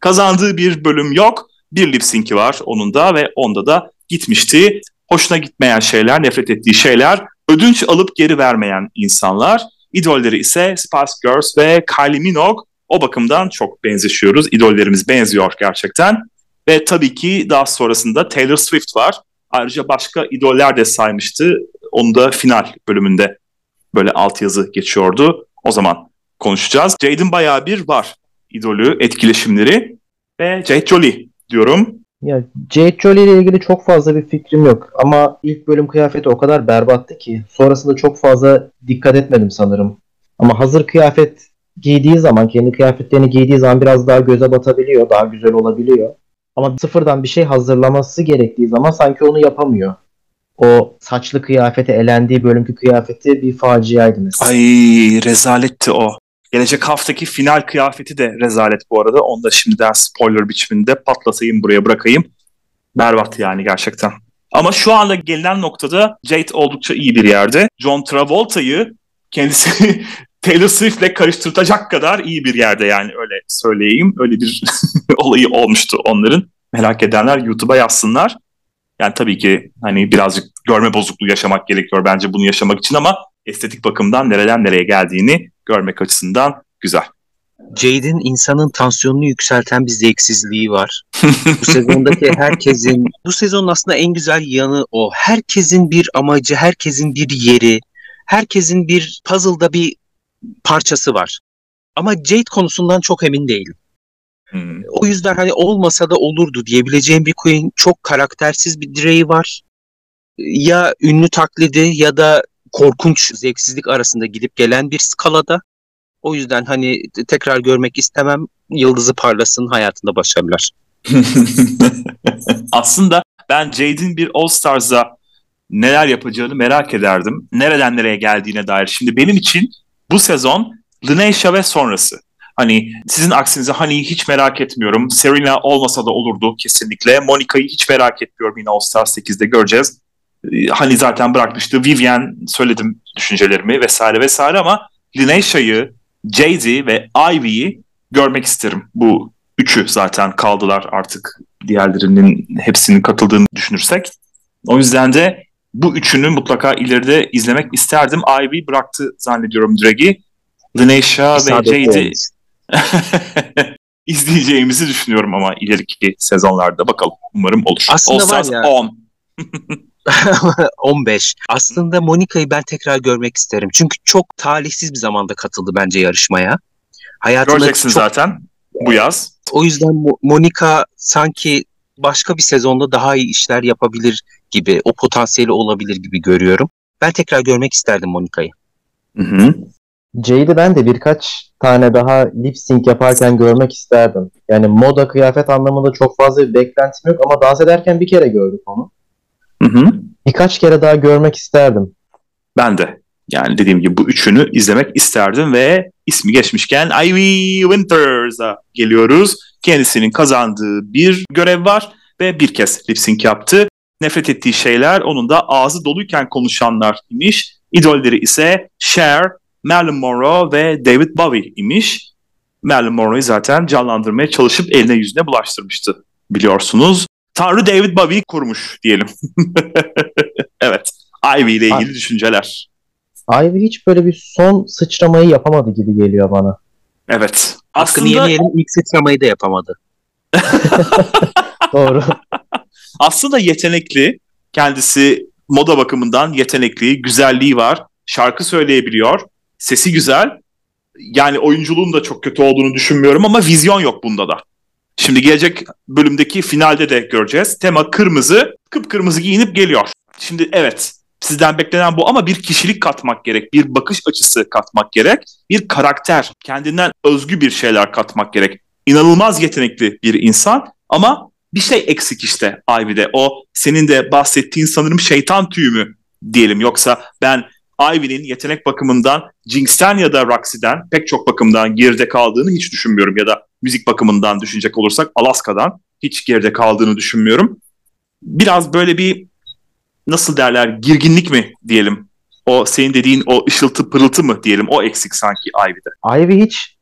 Kazandığı bir bölüm yok. Bir lipsinki var onun da ve onda da gitmişti. Hoşuna gitmeyen şeyler, nefret ettiği şeyler, ödünç alıp geri vermeyen insanlar. İdolleri ise Spice Girls ve Kylie Minogue. O bakımdan çok benzişiyoruz. İdollerimiz benziyor gerçekten. Ve tabii ki daha sonrasında Taylor Swift var. Ayrıca başka idoller de saymıştı. Onu da final bölümünde böyle altyazı geçiyordu. O zaman konuşacağız. Jade'in bayağı bir var idolü, etkileşimleri ve Jade Jolie diyorum. Ya Jade Jolie ile ilgili çok fazla bir fikrim yok. Ama ilk bölüm kıyafeti o kadar berbattı ki. Sonrasında çok fazla dikkat etmedim sanırım. Ama hazır kıyafet giydiği zaman, kendi kıyafetlerini giydiği zaman biraz daha göze batabiliyor, daha güzel olabiliyor. Ama sıfırdan bir şey hazırlaması gerektiği zaman sanki onu yapamıyor. O saçlı kıyafeti, elendiği bölümkü kıyafeti bir faciaydı mesela. Ay rezaletti o. Gelecek haftaki final kıyafeti de rezalet bu arada. Onu da şimdiden spoiler biçiminde patlatayım, buraya bırakayım. Berbat yani gerçekten. Ama şu anda gelinen noktada Jade oldukça iyi bir yerde. John Travolta'yı kendisi Taylor Swift'le karıştırtacak kadar iyi bir yerde yani öyle söyleyeyim. Öyle bir olayı olmuştu onların. Merak edenler YouTube'a yazsınlar. Yani tabii ki hani birazcık görme bozukluğu yaşamak gerekiyor bence bunu yaşamak için ama estetik bakımdan nereden nereye geldiğini görmek açısından güzel. Jade'in insanın tansiyonunu yükselten bir zevksizliği var. Bu sezondaki herkesin, bu sezonun aslında en güzel yanı o. Herkesin bir amacı, herkesin bir yeri, herkesin bir puzzle'da bir parçası var. Ama Jade konusundan çok emin değilim. Hmm. O yüzden hani olmasa da olurdu diyebileceğim bir queen, çok karaktersiz bir direği var. Ya ünlü taklidi ya da korkunç zevksizlik arasında gidip gelen bir skalada. O yüzden hani tekrar görmek istemem. Yıldızı parlasın, hayatında başarılar. Aslında ben Jade'in bir All Stars'a neler yapacağını merak ederdim. Nereden nereye geldiğine dair. Şimdi benim için bu sezon Lineysha ve sonrası. Hani sizin aksinize hani hiç merak etmiyorum. Serena olmasa da olurdu kesinlikle. Monica'yı hiç merak etmiyorum. Yine All Stars sekizde göreceğiz. Hani zaten bırakmıştı. Vivienne söyledim düşüncelerimi vesaire vesaire ama Lineysha'yı, Jade'i ve Ivy'yi görmek isterim. Bu üçü zaten kaldılar artık diğerlerinin hepsinin katıldığını düşünürsek. O yüzden de bu üçünü mutlaka ileride izlemek isterdim. Ivy bıraktı zannediyorum drag'i. Lineysha ve Jade'i izleyeceğimizi düşünüyorum ama ileriki sezonlarda bakalım. Umarım olur. Aslında All Stars on. on beş. Aslında Monica'yı ben tekrar görmek isterim. Çünkü çok talihsiz bir zamanda katıldı bence yarışmaya. Hayatında göreceksin çok... zaten bu yaz. O yüzden Monica sanki başka bir sezonda daha iyi işler yapabilir gibi, o potansiyeli olabilir gibi görüyorum. Ben tekrar görmek isterdim Monica'yı. Jade'i ben de birkaç tane daha lip sync yaparken görmek isterdim. Yani moda, kıyafet anlamında çok fazla bir beklentim yok ama dans ederken bir kere gördük onu. Hı-hı. Birkaç kere daha görmek isterdim. Ben de. Yani dediğim gibi bu üçünü izlemek isterdim ve ismi geçmişken Ivy Winters'a geliyoruz. Kendisinin kazandığı bir görev var ve bir kez lip sync yaptı. Nefret ettiği şeyler onun da ağzı doluyken konuşanlar imiş. İdolleri ise Cher, Marilyn Monroe ve David Bowie imiş. Marilyn Monroe'yu zaten canlandırmaya çalışıp eline yüzüne bulaştırmıştı biliyorsunuz. Tanrı David Bowie'yi kurmuş diyelim. Evet, Ivy ile ilgili Ay. düşünceler. Ivy hiç böyle bir son sıçramayı yapamadı gibi geliyor bana. Evet. Aslında yemeyelim, ilk sıçramayı da yapamadı. Doğru. Aslında yetenekli, kendisi moda bakımından yetenekli, güzelliği var, şarkı söyleyebiliyor, sesi güzel. Yani oyunculuğun da çok kötü olduğunu düşünmüyorum ama vizyon yok bunda da. Şimdi gelecek bölümdeki finalde de göreceğiz. Tema kırmızı, kıpkırmızı giyinip geliyor. Şimdi evet, sizden beklenen bu ama bir kişilik katmak gerek, bir bakış açısı katmak gerek, bir karakter, kendinden özgü bir şeyler katmak gerek. İnanılmaz yetenekli bir insan ama bir şey eksik işte Ivy'de. O senin de bahsettiğin sanırım şeytan tüyü mü diyelim. Yoksa ben Ivy'nin yetenek bakımından Jinkx'ten ya da Roxxxy'den pek çok bakımdan geride kaldığını hiç düşünmüyorum. Ya da müzik bakımından düşünecek olursak Alaska'dan hiç geride kaldığını düşünmüyorum. Biraz böyle bir nasıl derler, girginlik mi diyelim? O senin dediğin o ışıltı pırıltı mı diyelim? O eksik sanki Ivy'de. Ivy hiç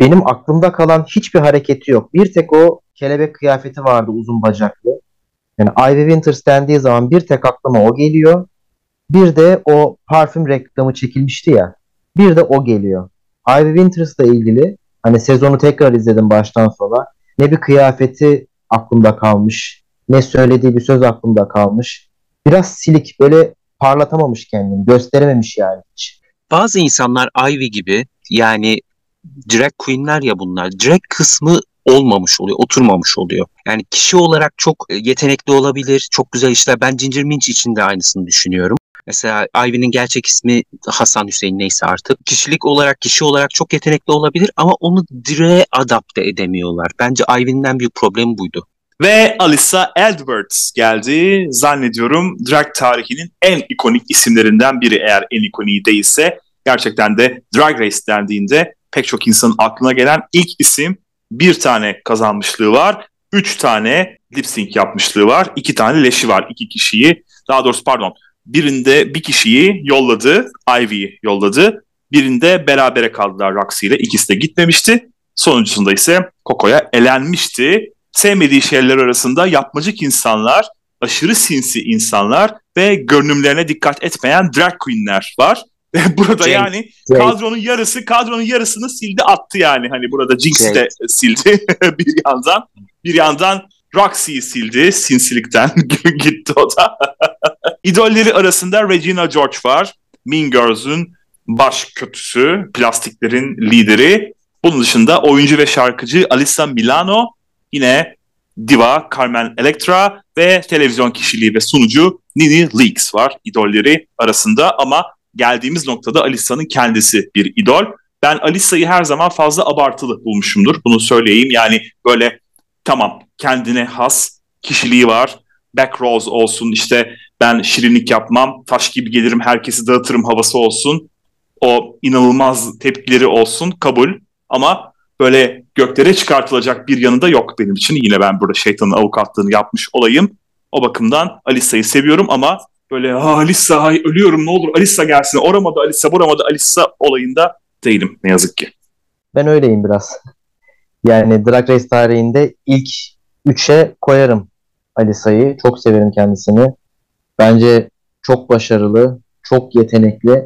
benim aklımda kalan hiçbir hareketi yok. Bir tek o kelebek kıyafeti vardı, uzun bacaklı. Yani Ivy Winters dendiği zaman bir tek aklıma o geliyor. Bir de o parfüm reklamı çekilmişti ya. Bir de o geliyor. Ivy Winters'la ilgili hani sezonu tekrar izledim baştan sona. Ne bir kıyafeti aklımda kalmış, ne söylediği bir söz aklımda kalmış. Biraz silik, böyle parlatamamış kendini, gösterememiş yani hiç. Bazı insanlar Ivy gibi, yani drag queenler ya bunlar, drag kısmı olmamış oluyor, oturmamış oluyor. Yani kişi olarak çok yetenekli olabilir, çok güzel işler. Ben Ginger Minch için de aynısını düşünüyorum. Mesela Ivy'nin gerçek ismi Hasan Hüseyin, neyse artık. Kişilik olarak, kişi olarak çok yetenekli olabilir ama onu drag'e adapte edemiyorlar. Bence Ivy'nin en büyük problemi buydu. Ve Alyssa Edwards geldi. Zannediyorum drag tarihinin en ikonik isimlerinden biri, eğer en ikoniği değilse. Gerçekten de Drag Race dendiğinde pek çok insanın aklına gelen ilk isim. Bir tane kazanmışlığı var, üç tane lip sync yapmışlığı var, iki tane leşi var, iki kişiyi. Daha doğrusu pardon, birinde bir kişiyi yolladı, Ivy'yi yolladı. Birinde berabere kaldılar Roxxxy ile, ikisi de gitmemişti. Sonuncusunda ise Coco'ya elenmişti. Sevmediği şeyler arasında yapmacık insanlar, aşırı sinsi insanlar ve görünümlerine dikkat etmeyen drag queenler var. Burada Jade, yani Jade. kadronun yarısı kadronun yarısını sildi attı yani. Hani burada Jinkx'i de sildi bir yandan. Bir yandan Roxxxy'yi sildi. Sinsilikten gitti o da. İdolleri arasında Regina George var. Mean Girls'ün baş kötüsü, plastiklerin lideri. Bunun dışında oyuncu ve şarkıcı Alyssa Milano, yine diva Carmen Electra ve televizyon kişiliği ve sunucu Nini Leakes var idolleri arasında. Ama geldiğimiz noktada Alissa'nın kendisi bir idol. Ben Alissa'yı her zaman fazla abartılı bulmuşumdur. Bunu söyleyeyim. Yani böyle tamam, kendine has kişiliği var. Back rose olsun, işte ben şirinlik yapmam, taş gibi gelirim herkesi dağıtırım havası olsun. O inanılmaz tepkileri olsun, kabul. Ama böyle göklere çıkartılacak bir yanı da yok benim için. Yine ben burada şeytanın avukatlığını yapmış olayım. O bakımdan Alissa'yı seviyorum ama böyle Alyssa, hay ölüyorum ne olur Alyssa gelsin, oramadı Alyssa, buramadı Alyssa olayında değilim ne yazık ki. Ben öyleyim biraz. Yani Drag Race tarihinde ilk üçe koyarım Alyssa'yı. Çok severim kendisini. Bence çok başarılı, çok yetenekli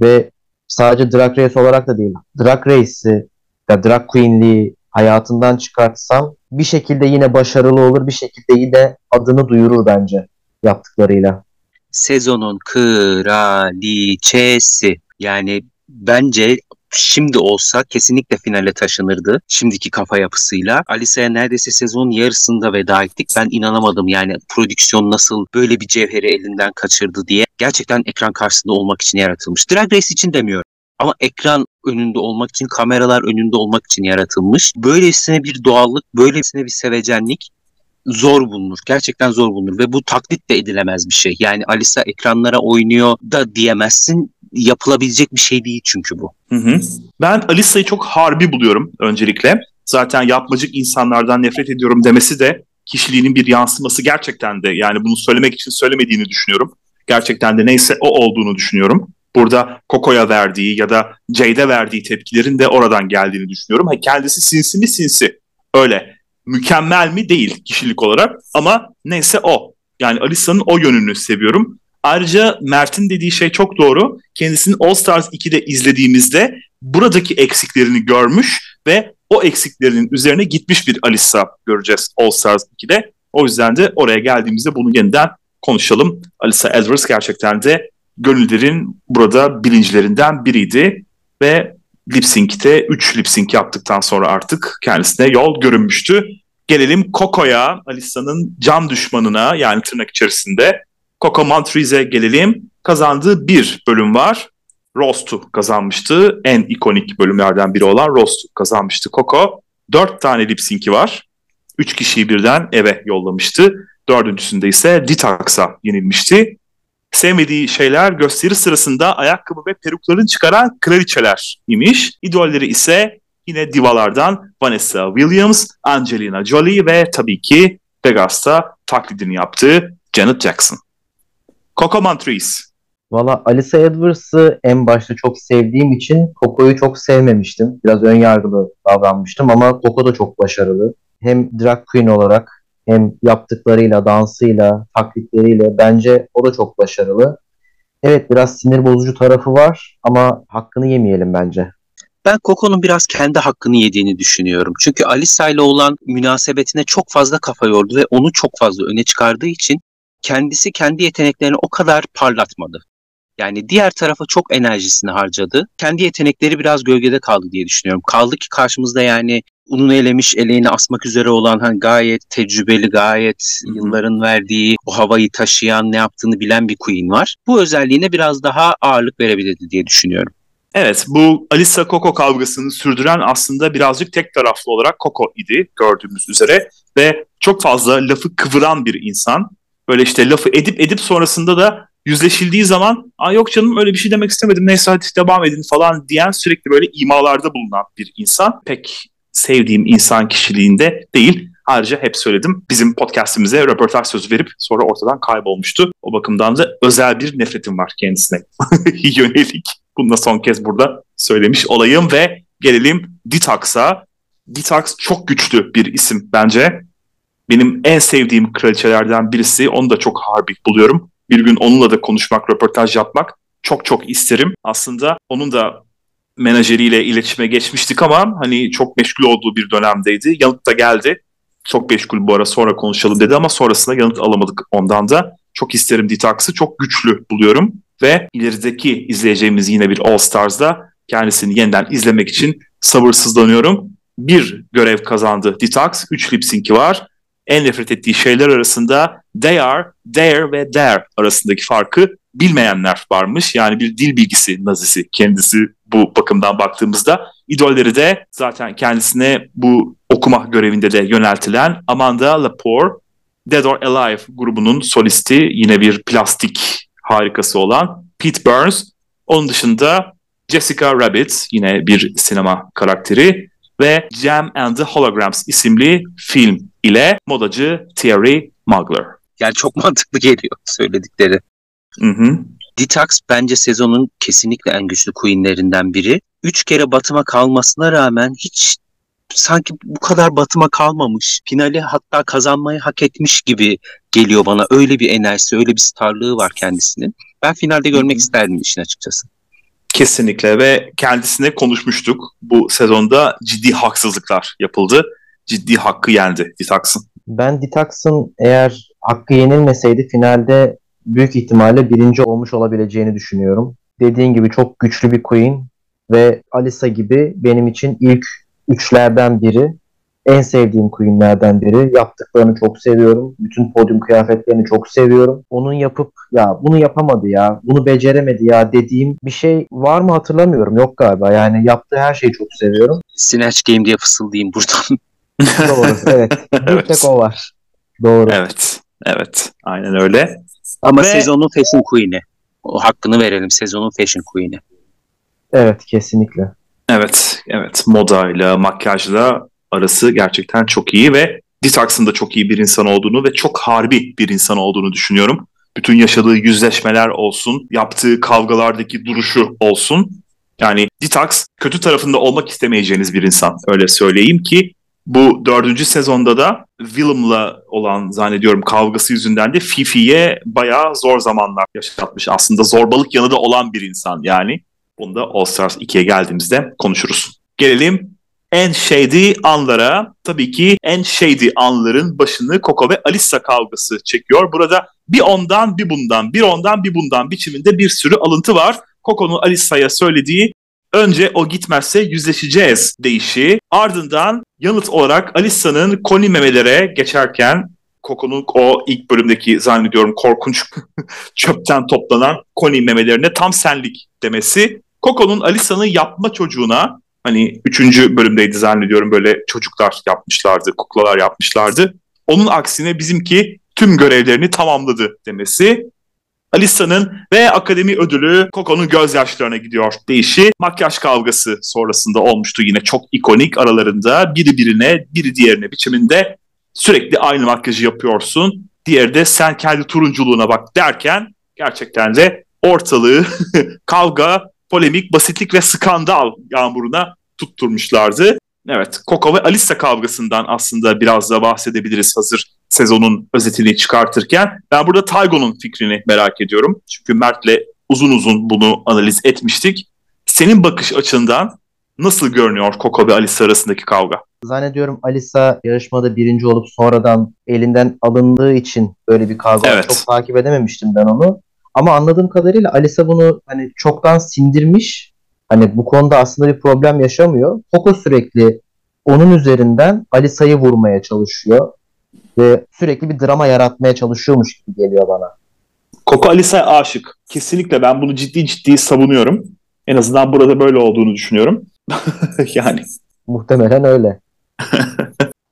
ve sadece Drag Race olarak da değil. Drag Race'i ya Drag Queen'liği hayatından çıkartsam bir şekilde yine başarılı olur, bir şekilde yine adını duyurur bence yaptıklarıyla. Sezonun kraliçesi. Yani bence şimdi olsa kesinlikle finale taşınırdı. Şimdiki kafa yapısıyla. Alyssa'ya neredeyse sezon yarısında veda ettik. Ben inanamadım yani prodüksiyon nasıl böyle bir cevheri elinden kaçırdı diye. Gerçekten ekran karşısında olmak için yaratılmış. Drag Race için demiyorum. Ama ekran önünde olmak için, kameralar önünde olmak için yaratılmış. Böylesine bir doğallık, böylesine bir sevecenlik zor bulunur. Gerçekten zor bulunur ve bu taklit de edilemez bir şey. Yani Alyssa ekranlara oynuyor da diyemezsin. Yapılabilecek bir şey değil çünkü bu. Hı hı. Ben Alyssa'yı çok harbi buluyorum öncelikle. Zaten yapmacık insanlardan nefret ediyorum demesi de kişiliğinin bir yansıması gerçekten de. Yani bunu söylemek için söylemediğini düşünüyorum. Gerçekten de neyse o olduğunu düşünüyorum. Burada Coco'ya verdiği ya da Jade'e verdiği tepkilerin de oradan geldiğini düşünüyorum. Ha, kendisi sinsi mi sinsi? Öyle. Mükemmel mi? Değil kişilik olarak. Ama neyse o. Yani Alyssa'nın o yönünü seviyorum. Ayrıca Mert'in dediği şey çok doğru. Kendisini All Stars iki'de izlediğimizde buradaki eksiklerini görmüş ve o eksiklerinin üzerine gitmiş bir Alyssa göreceğiz All Stars iki'de. O yüzden de oraya geldiğimizde bunu yeniden konuşalım. Alyssa Edwards gerçekten de gönüllerin burada bilincilerinden biriydi ve lip sync'te üç lip sync yaptıktan sonra artık kendisine yol görünmüştü. Gelelim Coco'ya, Alyssa'nın can düşmanına, yani tırnak içerisinde Coco Montrese'e gelelim. Kazandığı bir bölüm var. Roast'u kazanmıştı. En ikonik bölümlerden biri olan Roast'u kazanmıştı Coco. Dört tane lip sync'i var. Üç kişiyi birden eve yollamıştı. Dördüncüsünde ise Detox'a yenilmişti. Sevmediği şeyler gösteri sırasında ayakkabı ve peruklarını çıkaran kraliçeler imiş. İdolleri ise yine divalardan Vanessa Williams, Angelina Jolie ve tabii ki Vegas'ta taklidini yaptığı Janet Jackson. Coco Montrese. Valla Alyssa Edwards'ı en başta çok sevdiğim için Coco'yu çok sevmemiştim. Biraz ön yargılı davranmıştım ama Coco da çok başarılı. Hem drag queen olarak hem yaptıklarıyla, dansıyla, taklitleriyle bence o da çok başarılı. Evet, biraz sinir bozucu tarafı var ama hakkını yemeyelim bence. Ben Coco'nun biraz kendi hakkını yediğini düşünüyorum. Çünkü Alyssa ile olan münasebetine çok fazla kafa yordu ve onu çok fazla öne çıkardığı için kendisi kendi yeteneklerini o kadar parlatmadı. Yani diğer tarafa çok enerjisini harcadı. Kendi yetenekleri biraz gölgede kaldı diye düşünüyorum. Kaldı ki karşımızda yani ununu elemiş, eleğini asmak üzere olan hani gayet tecrübeli, gayet Hı-hı. yılların verdiği, o havayı taşıyan, ne yaptığını bilen bir queen var. Bu özelliğine biraz daha ağırlık verebilirdi diye düşünüyorum. Evet, bu Alyssa Coco kavgasını sürdüren aslında birazcık tek taraflı olarak Coco idi gördüğümüz üzere. Ve çok fazla lafı kıvıran bir insan. Böyle işte lafı edip edip sonrasında da yüzleşildiği zaman "Aa yok canım öyle bir şey demek istemedim, neyse hadi devam edin" falan diyen, sürekli böyle imalarda bulunan bir insan. Pek sevdiğim insan kişiliğinde değil. Ayrıca hep söyledim, bizim podcastimize röportaj sözü verip sonra ortadan kaybolmuştu. O bakımdan da özel bir nefretim var kendisine yönelik. Bunu da son kez burada söylemiş olayım ve gelelim Detox'a. Detox çok güçlü bir isim bence. Benim en sevdiğim kraliçelerden birisi. Onu da çok harbi buluyorum. Bir gün onunla da konuşmak, röportaj yapmak çok çok isterim. Aslında onun da menajeriyle iletişime geçmiştik ama hani çok meşgul olduğu bir dönemdeydi. Yanıt da geldi. Çok meşgul bu ara, sonra konuşalım dedi ama sonrasında yanıt alamadık ondan da. Çok isterim Detox'ı. Çok güçlü buluyorum ve ilerideki izleyeceğimiz yine bir All Stars'da kendisini yeniden izlemek için sabırsızlanıyorum. Bir görev kazandı Detox. Üç lip sync'i var. En nefret ettiği şeyler arasında they are, there ve there arasındaki farkı bilmeyenler varmış. Yani bir dil bilgisi nazisi kendisi bu bakımdan baktığımızda. İdolleri de zaten kendisine bu okuma görevinde de yöneltilen Amanda Lepore, Dead or Alive grubunun solisti, yine bir plastik harikası olan Pete Burns. Onun dışında Jessica Rabbit, yine bir sinema karakteri ve Jam and the Holograms isimli film ile modacı Thierry Mugler. Yani çok mantıklı geliyor söyledikleri. Hı hı. Detox bence sezonun kesinlikle en güçlü queenlerinden biri. Üç kere batıma kalmasına rağmen hiç sanki bu kadar batıma kalmamış, finali hatta kazanmayı hak etmiş gibi geliyor bana. Öyle bir enerjisi, öyle bir starlığı var kendisinin. Ben finalde görmek hı hı. isterdim işin açıkçası. Kesinlikle ve kendisine konuşmuştuk. Bu sezonda ciddi haksızlıklar yapıldı. Ciddi hakkı yendi Detox'ın. Ben Detox'ın eğer hakkı yenilmeseydi finalde büyük ihtimalle birinci olmuş olabileceğini düşünüyorum. Dediğin gibi çok güçlü bir queen ve Alyssa gibi benim için ilk üçlerden biri. En sevdiğim queenlerden biri. Yaptıklarını çok seviyorum. Bütün podyum kıyafetlerini çok seviyorum. Onun yapıp ya bunu yapamadı ya, bunu beceremedi ya dediğim bir şey var mı hatırlamıyorum. Yok galiba. Yani yaptığı her şeyi çok seviyorum. Snatch Game diye fısıldayayım buradan. Doğru. Evet. Bir tek o var. Doğru. Evet. Evet. Aynen öyle. Ama Ve... sezonun fashion queen'i. O hakkını verelim. Sezonun fashion queen'i. Evet. Kesinlikle. Evet. Evet. Modayla, makyajla arası gerçekten çok iyi ve Detox'ın da çok iyi bir insan olduğunu ve çok harbi bir insan olduğunu düşünüyorum. Bütün yaşadığı yüzleşmeler olsun, yaptığı kavgalardaki duruşu olsun. Yani Detox kötü tarafında olmak istemeyeceğiniz bir insan. Öyle söyleyeyim ki bu dördüncü sezonda da Willam'la olan zannediyorum kavgası yüzünden de Fifi'ye bayağı zor zamanlar yaşatmış. Aslında zorbalık yanı da olan bir insan yani. Bunu da All Stars ikiye geldiğimizde konuşuruz. Gelelim en shady anlara. Tabii ki en shady anların başını Coco ve Alyssa kavgası çekiyor. Burada bir ondan bir bundan, bir ondan bir bundan biçiminde bir sürü alıntı var. Coco'nun Alyssa'ya söylediği önce o gitmezse yüzleşeceğiz deyişi. Ardından yanıt olarak Alyssa'nın koni memelere geçerken Coco'nun o ilk bölümdeki zannediyorum korkunç çöpten toplanan koni memelerine tam senlik demesi. Coco'nun Alyssa'nın yapma çocuğuna, hani üçüncü bölümdeydi zannediyorum, böyle çocuklar yapmışlardı, kuklalar yapmışlardı. Onun aksine bizimki tüm görevlerini tamamladı demesi. Alyssa'nın ve akademi ödülü Coco'nun gözyaşlarına gidiyor deyişi. Makyaj kavgası sonrasında olmuştu yine çok ikonik, aralarında biri birine biri diğerine biçiminde sürekli aynı makyajı yapıyorsun. Diğeri de sen kendi turunculuğuna bak derken gerçekten de ortalığı kavga, polemik, basitlik ve skandal yağmuruna tutturmuşlardı. Evet, Coco ve Alyssa kavgasından aslında biraz da bahsedebiliriz hazır sezonun özetini çıkartırken. Ben burada Taygo'nun fikrini merak ediyorum. Çünkü Mert'le uzun uzun bunu analiz etmiştik. Senin bakış açından nasıl görünüyor Coco ve Alyssa arasındaki kavga? Zannediyorum Alyssa yarışmada birinci olup sonradan elinden alındığı için böyle bir kavga, evet, çok takip edememiştim ben onu. Ama anladığım kadarıyla Alyssa bunu hani çoktan sindirmiş. Hani bu konuda aslında bir problem yaşamıyor. Coco sürekli onun üzerinden Alyssa'yı vurmaya çalışıyor. Ve sürekli bir drama yaratmaya çalışıyormuş gibi geliyor bana. Coco Alyssa'ya aşık. Kesinlikle ben bunu ciddi ciddi savunuyorum. En azından burada böyle olduğunu düşünüyorum. Yani. Muhtemelen öyle.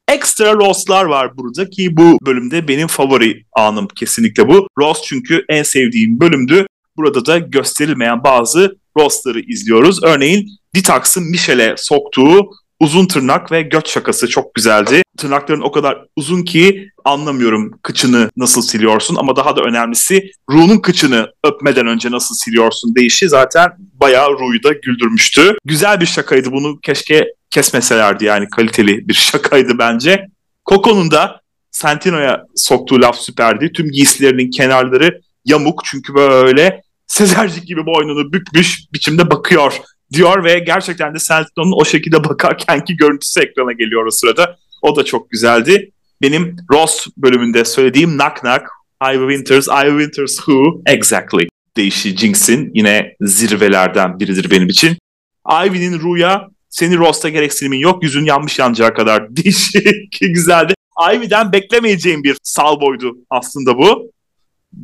Ekstra roastlar var burada ki bu bölümde benim favori anım kesinlikle bu. Roast çünkü en sevdiğim bölümdü. Burada da gösterilmeyen bazı roastları izliyoruz. Örneğin Detox'ın Michelle'e soktuğu uzun tırnak ve göt şakası çok güzeldi. Tırnakların o kadar uzun ki anlamıyorum kıçını nasıl siliyorsun, ama daha da önemlisi Ru'nun kıçını öpmeden önce nasıl siliyorsun deyişi zaten bayağı Ru'yu da güldürmüştü. Güzel bir şakaydı, bunu keşke kesmeselerdi yani, kaliteli bir şakaydı bence. Coco'nun da Santino'ya soktuğu laf süperdi. Tüm giysilerinin kenarları yamuk çünkü böyle Sezercik gibi boynunu bükmüş biçimde bakıyor diyor ve gerçekten de Santino'nun o şekilde bakarkenki görüntüsü ekrana geliyor o sırada. O da çok güzeldi. Benim Roast bölümünde söylediğim knock knock, Ivy Winters, Ivy Winters who exactly deyişi Jinkx'in yine zirvelerden biridir benim için. Ivy'nin Ru'ya senin rosta gereksinimin yok, yüzün yanmış yanacağı kadar deyişi ki güzeldi. Ivy'den beklemeyeceğim bir salvoydu aslında bu.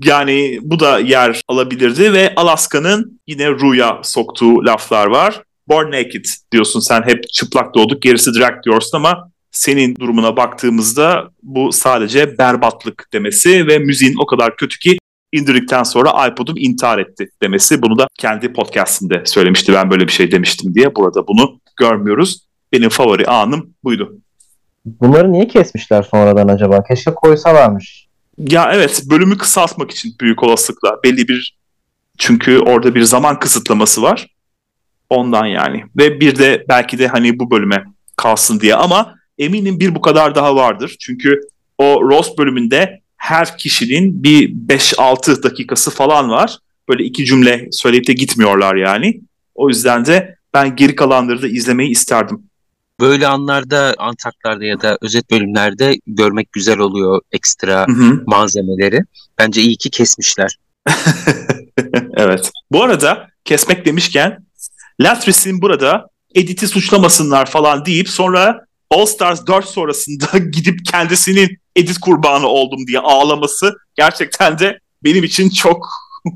Yani bu da yer alabilirdi ve Alaska'nın yine Ru'ya soktuğu laflar var. Born naked diyorsun sen, hep çıplak doğduk gerisi drag diyorsun, ama senin durumuna baktığımızda bu sadece berbatlık demesi ve müziğin o kadar kötü ki indirdikten sonra iPod'um intihar etti demesi. Bunu da kendi podcastinde söylemişti, ben böyle bir şey demiştim diye. Burada bunu görmüyoruz. Benim favori anım buydu. Bunları niye kesmişler sonradan acaba? Keşke koysalarmış. Ya evet, bölümü kısaltmak için büyük olasılıkla. Belli bir, çünkü orada bir zaman kısıtlaması var. Ondan yani. Ve bir de belki de hani bu bölüme kalsın diye, ama eminim bir bu kadar daha vardır. Çünkü o roast bölümünde her kişinin bir beş altı dakikası falan var. Böyle iki cümle söyleyip de gitmiyorlar yani. O yüzden de ben geri kalanları da izlemeyi isterdim. Böyle anlarda, antaklarda ya da özet bölümlerde görmek güzel oluyor ekstra, hı-hı, malzemeleri. Bence iyi ki kesmişler. Evet. Bu arada kesmek demişken Latrice'in burada Edith'i suçlamasınlar falan deyip sonra All Stars dört sonrasında gidip kendisinin Edith kurbanı oldum diye ağlaması gerçekten de benim için çok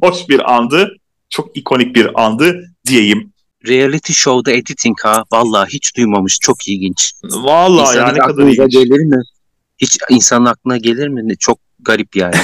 hoş bir andı. Çok ikonik bir andı diyeyim. Reality show'da editing ha. Vallahi hiç duymamış. Çok ilginç. Vallahi insanın yani ne kadar ilginç. Gelir mi? Hiç insanın aklına gelir mi? Çok garip yani.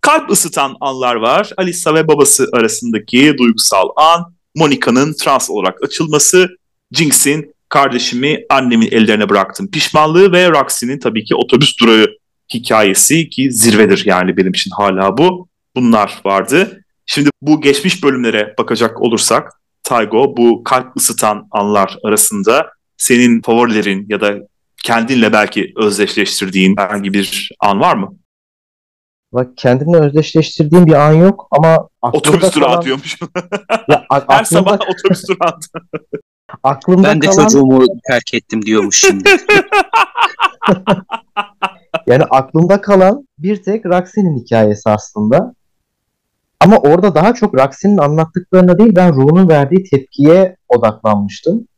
Kalp ısıtan anlar var. Alyssa ve babası arasındaki duygusal an. Monica'nın trans olarak açılması. Jinkx'in kardeşimi annemin ellerine bıraktım pişmanlığı ve Roxxxy'nin tabii ki otobüs durağı hikayesi ki zirvedir yani benim için hala bu. Bunlar vardı. Şimdi bu geçmiş bölümlere bakacak olursak Taygo, bu kalp ısıtan anlar arasında senin favorilerin ya da kendinle belki özdeşleştirdiğin herhangi bir an var mı? Bak kendimle özdeşleştirdiğim bir an yok ama... Otobüs durağı kalan... diyormuş. Ya, a- Her aklımda... sabah otobüs durağı. Aklımda ben de kalan... çocuğumu terk ettim diyormuş şimdi. Yani aklımda kalan bir tek Roxxxy'nin hikayesi aslında. Ama orada daha çok Roxxxy'nin anlattıklarına değil, ben Ru'nun verdiği tepkiye odaklanmıştım.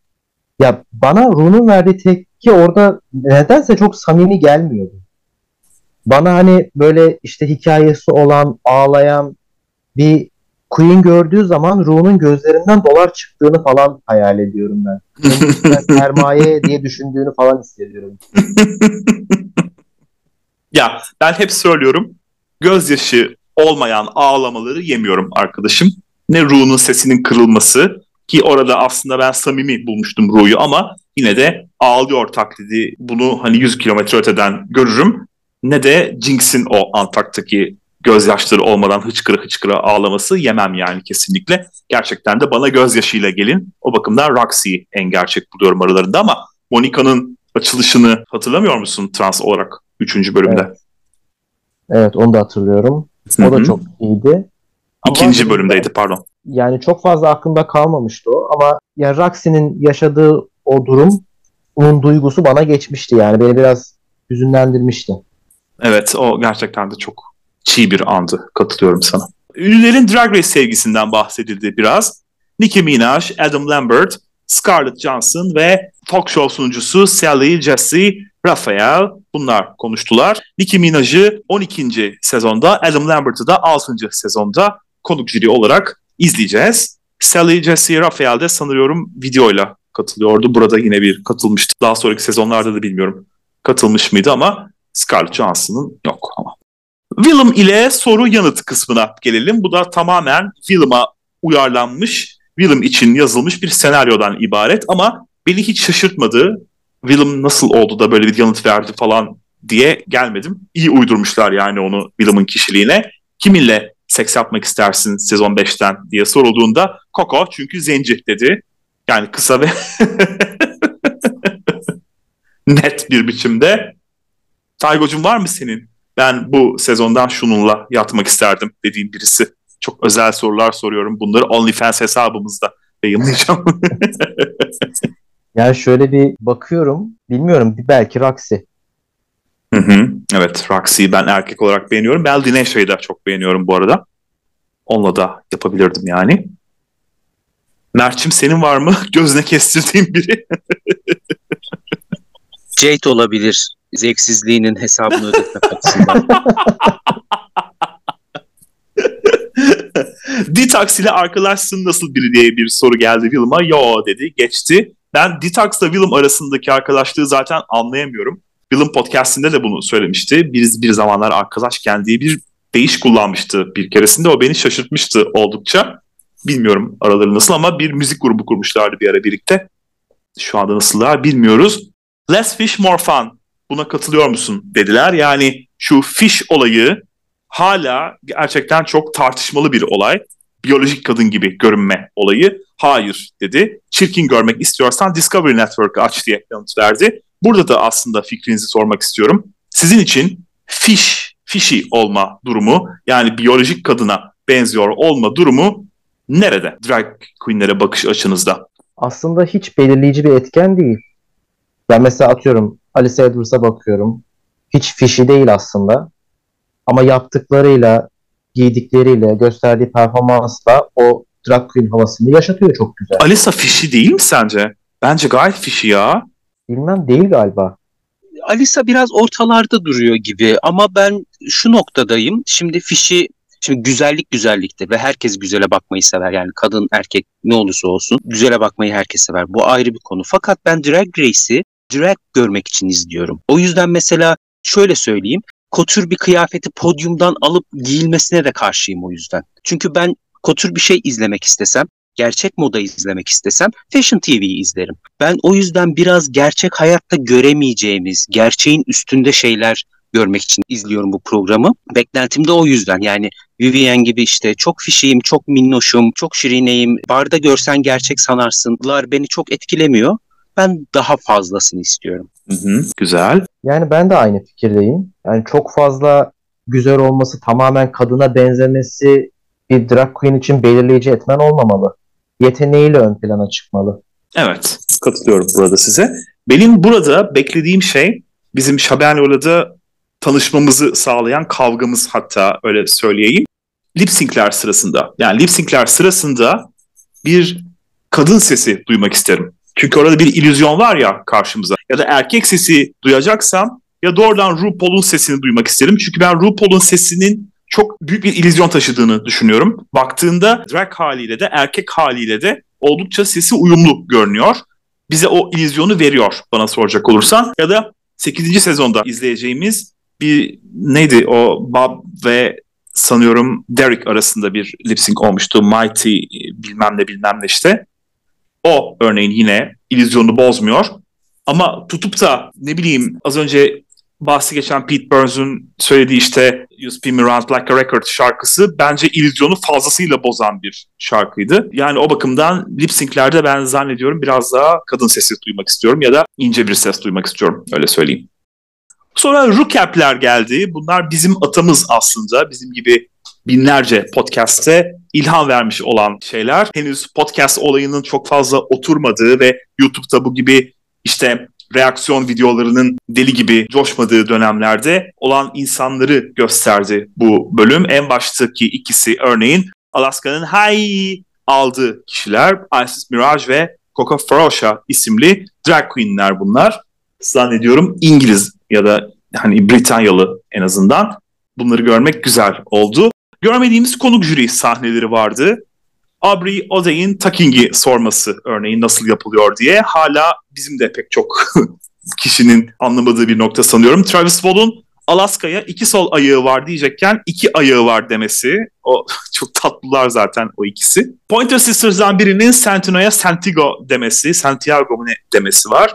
Ya bana Ru'nun verdiği tepki orada nedense çok samimi gelmiyordu. Bana hani böyle işte hikayesi olan, ağlayan bir Queen gördüğü zaman Ru'nun gözlerinden dolar çıktığını falan hayal ediyorum ben. Yani sermaye diye düşündüğünü falan hissediyorum. Ya ben hep söylüyorum, gözyaşı olmayan ağlamaları yemiyorum arkadaşım. Ne Ru'nun sesinin kırılması ki orada aslında ben samimi bulmuştum Ru'yu ama yine de ağlıyor taklidi, bunu hani yüz kilometre öteden görürüm. Ne de Jinkx'in o Antark'taki gözyaşları olmadan hıçkıra hıçkıra ağlaması yemem yani kesinlikle. Gerçekten de bana gözyaşıyla gelin. O bakımdan Roxxxy'yi en gerçek buluyorum aralarında ama Monica'nın açılışını hatırlamıyor musun trans olarak üçüncü bölümde? Evet, evet onu da hatırlıyorum. O Hı-hı. da çok iyiydi. İkinci ama bölümdeydi pardon. Yani çok fazla aklımda kalmamıştı o ama ya Roxxxy'nin yaşadığı o durum, onun duygusu bana geçmişti yani. Beni biraz hüzünlendirmişti. Evet o gerçekten de çok çiğ bir andı. Katılıyorum sana. Ünlülerin Drag Race sevgisinden bahsedildi biraz. Nicki Minaj, Adam Lambert, Scarlett Johansson ve talk show sunucusu Sally Jesse Raphael bunlar konuştular. Nicki Minaj'ı on ikinci sezonda, Adam Lambert'ı da altıncı sezonda konuk jüri olarak izleyeceğiz. Sally Jesse Raphael de sanıyorum videoyla katılıyordu. Burada yine bir katılmıştı. Daha sonraki sezonlarda da bilmiyorum katılmış mıydı ama Scarlett Johansson'ın yok ama. Willam ile soru yanıt kısmına gelelim. Bu da tamamen Willam'a uyarlanmış, Willam için yazılmış bir senaryodan ibaret ama beni hiç şaşırtmadı. Willam nasıl oldu da böyle bir yanıt verdi falan diye gelmedim. İyi uydurmuşlar yani onu Willam'ın kişiliğine. Kiminle seks yapmak istersin sezon beşten diye sorulduğunda Coco çünkü zenci dedi. Yani kısa ve net bir biçimde. Taygo'cum var mı senin? Ben bu sezondan şununla yatmak isterdim dediğin birisi. Çok özel sorular soruyorum. Bunları OnlyFans hesabımızda yayınlayacağım. Yani şöyle bir bakıyorum. Bilmiyorum. Belki Roxxxy. Hı hı. Evet. Roxxxy'yi ben erkek olarak beğeniyorum. Ben Lineysha'yı da çok beğeniyorum bu arada. Onunla da yapabilirdim yani. Mert'cim senin var mı? Gözüne kestirdiğin biri. Jade olabilir. Zevksizliğinin hesabını ödetmek açısından. Detox ile arkadaşsın nasıl biri diye bir soru geldi Willam'a. Yo dedi, geçti. Ben Detox ile Willam arasındaki arkadaşlığı zaten anlayamıyorum. Willam podcastinde de bunu söylemişti. Biz bir zamanlar arkadaşken diye bir deyiş kullanmıştı bir keresinde. O beni şaşırtmıştı oldukça. Bilmiyorum araları nasıl ama bir müzik grubu kurmuşlardı bir ara birlikte. Şu anda nasıllar bilmiyoruz. Less Fish More Fun. Buna katılıyor musun dediler. Yani şu fiş olayı hala gerçekten çok tartışmalı bir olay. Biyolojik kadın gibi görünme olayı. Hayır dedi. Çirkin görmek istiyorsan Discovery Network'ı aç diye yanıt verdi. Burada da aslında fikrinizi sormak istiyorum. Sizin için fiş, fişi olma durumu yani biyolojik kadına benziyor olma durumu nerede? Drag queenlere bakış açınızda. Aslında hiç belirleyici bir etken değil. Ben mesela atıyorum Alyssa Edwards'a bakıyorum. Hiç fişi değil aslında. Ama yaptıklarıyla, giydikleriyle, gösterdiği performansla o drag queen havasını yaşatıyor çok güzel. Alyssa fişi değil mi sence? Bence gayet fişi ya. Bilmem, değil galiba. Alyssa biraz ortalarda duruyor gibi ama ben şu noktadayım. Şimdi fişi, şimdi güzellik güzelliktir ve herkes güzele bakmayı sever. Yani kadın, erkek ne olursa olsun güzele bakmayı herkes sever. Bu ayrı bir konu. Fakat ben Drag Race'i drag görmek için izliyorum. O yüzden mesela şöyle söyleyeyim. Kotür bir kıyafeti podyumdan alıp giyilmesine de karşıyım o yüzden. Çünkü ben kotür bir şey izlemek istesem, gerçek modayı izlemek istesem Fashion T V'yi izlerim. Ben o yüzden biraz gerçek hayatta göremeyeceğimiz, gerçeğin üstünde şeyler görmek için izliyorum bu programı. Beklentim de o yüzden. Yani Vivienne gibi işte çok fişiyim, çok minnoşum, çok şirineyim, barda görsen gerçek sanarsınlar beni çok etkilemiyor. Ben daha fazlasını istiyorum. Hı hı, güzel. Yani ben de aynı fikirdeyim. Yani çok fazla güzel olması, tamamen kadına benzemesi bir drag queen için belirleyici etmen olmamalı. Yeteneğiyle ön plana çıkmalı. Evet, katılıyorum burada size. Benim burada beklediğim şey bizim Şabenola'da tanışmamızı sağlayan kavgamız, hatta öyle söyleyeyim. Lip sync'ler sırasında. Yani lip sync'ler sırasında bir kadın sesi duymak isterim. Çünkü orada bir illüzyon var ya karşımıza. Ya da erkek sesi duyacaksam ya doğrudan RuPaul'un sesini duymak isterim. Çünkü ben RuPaul'un sesinin çok büyük bir illüzyon taşıdığını düşünüyorum. Baktığında drag haliyle de erkek haliyle de oldukça sesi uyumlu görünüyor. Bize o illüzyonu veriyor bana soracak olursan. Ya da sekizinci sezonda izleyeceğimiz bir neydi o, Bob ve sanıyorum Derek arasında bir lip sync olmuştu. Mighty bilmem ne bilmem ne işte. O örneğin yine illüzyonu bozmuyor. Ama tutup da ne bileyim az önce bahsi geçen Pete Burns'un söylediği işte You Spin Me Round Like a Record şarkısı bence illüzyonu fazlasıyla bozan bir şarkıydı. Yani o bakımdan lip sync'lerde ben zannediyorum biraz daha kadın sesi duymak istiyorum ya da ince bir ses duymak istiyorum, öyle söyleyeyim. Sonra recap'ler geldi. Bunlar bizim atamız aslında. Bizim gibi binlerce podcast'te ilham vermiş olan şeyler. Henüz podcast olayının çok fazla oturmadığı ve YouTube'da bu gibi işte reaksiyon videolarının deli gibi coşmadığı dönemlerde olan insanları gösterdi bu bölüm. En baştaki ikisi örneğin Alaska'nın hay aldığı kişiler. Isis Mirage ve Coco Ferocious isimli drag queenler bunlar. Zannediyorum İngiliz ya da hani Britanyalı en azından. Bunları görmek güzel oldu. Görmediğimiz konuk jüri sahneleri vardı. Aubrey O'Day'in tucking'i sorması örneğin nasıl yapılıyor diye. Hala bizim de pek çok kişinin anlamadığı bir nokta sanıyorum. Travis Walton Alaska'ya iki sol ayağı var diyecekken iki ayağı var demesi. O çok tatlılar zaten o ikisi. Pointer Sisters'dan birinin Santino'ya Santiago demesi. Santiago ne demesi var.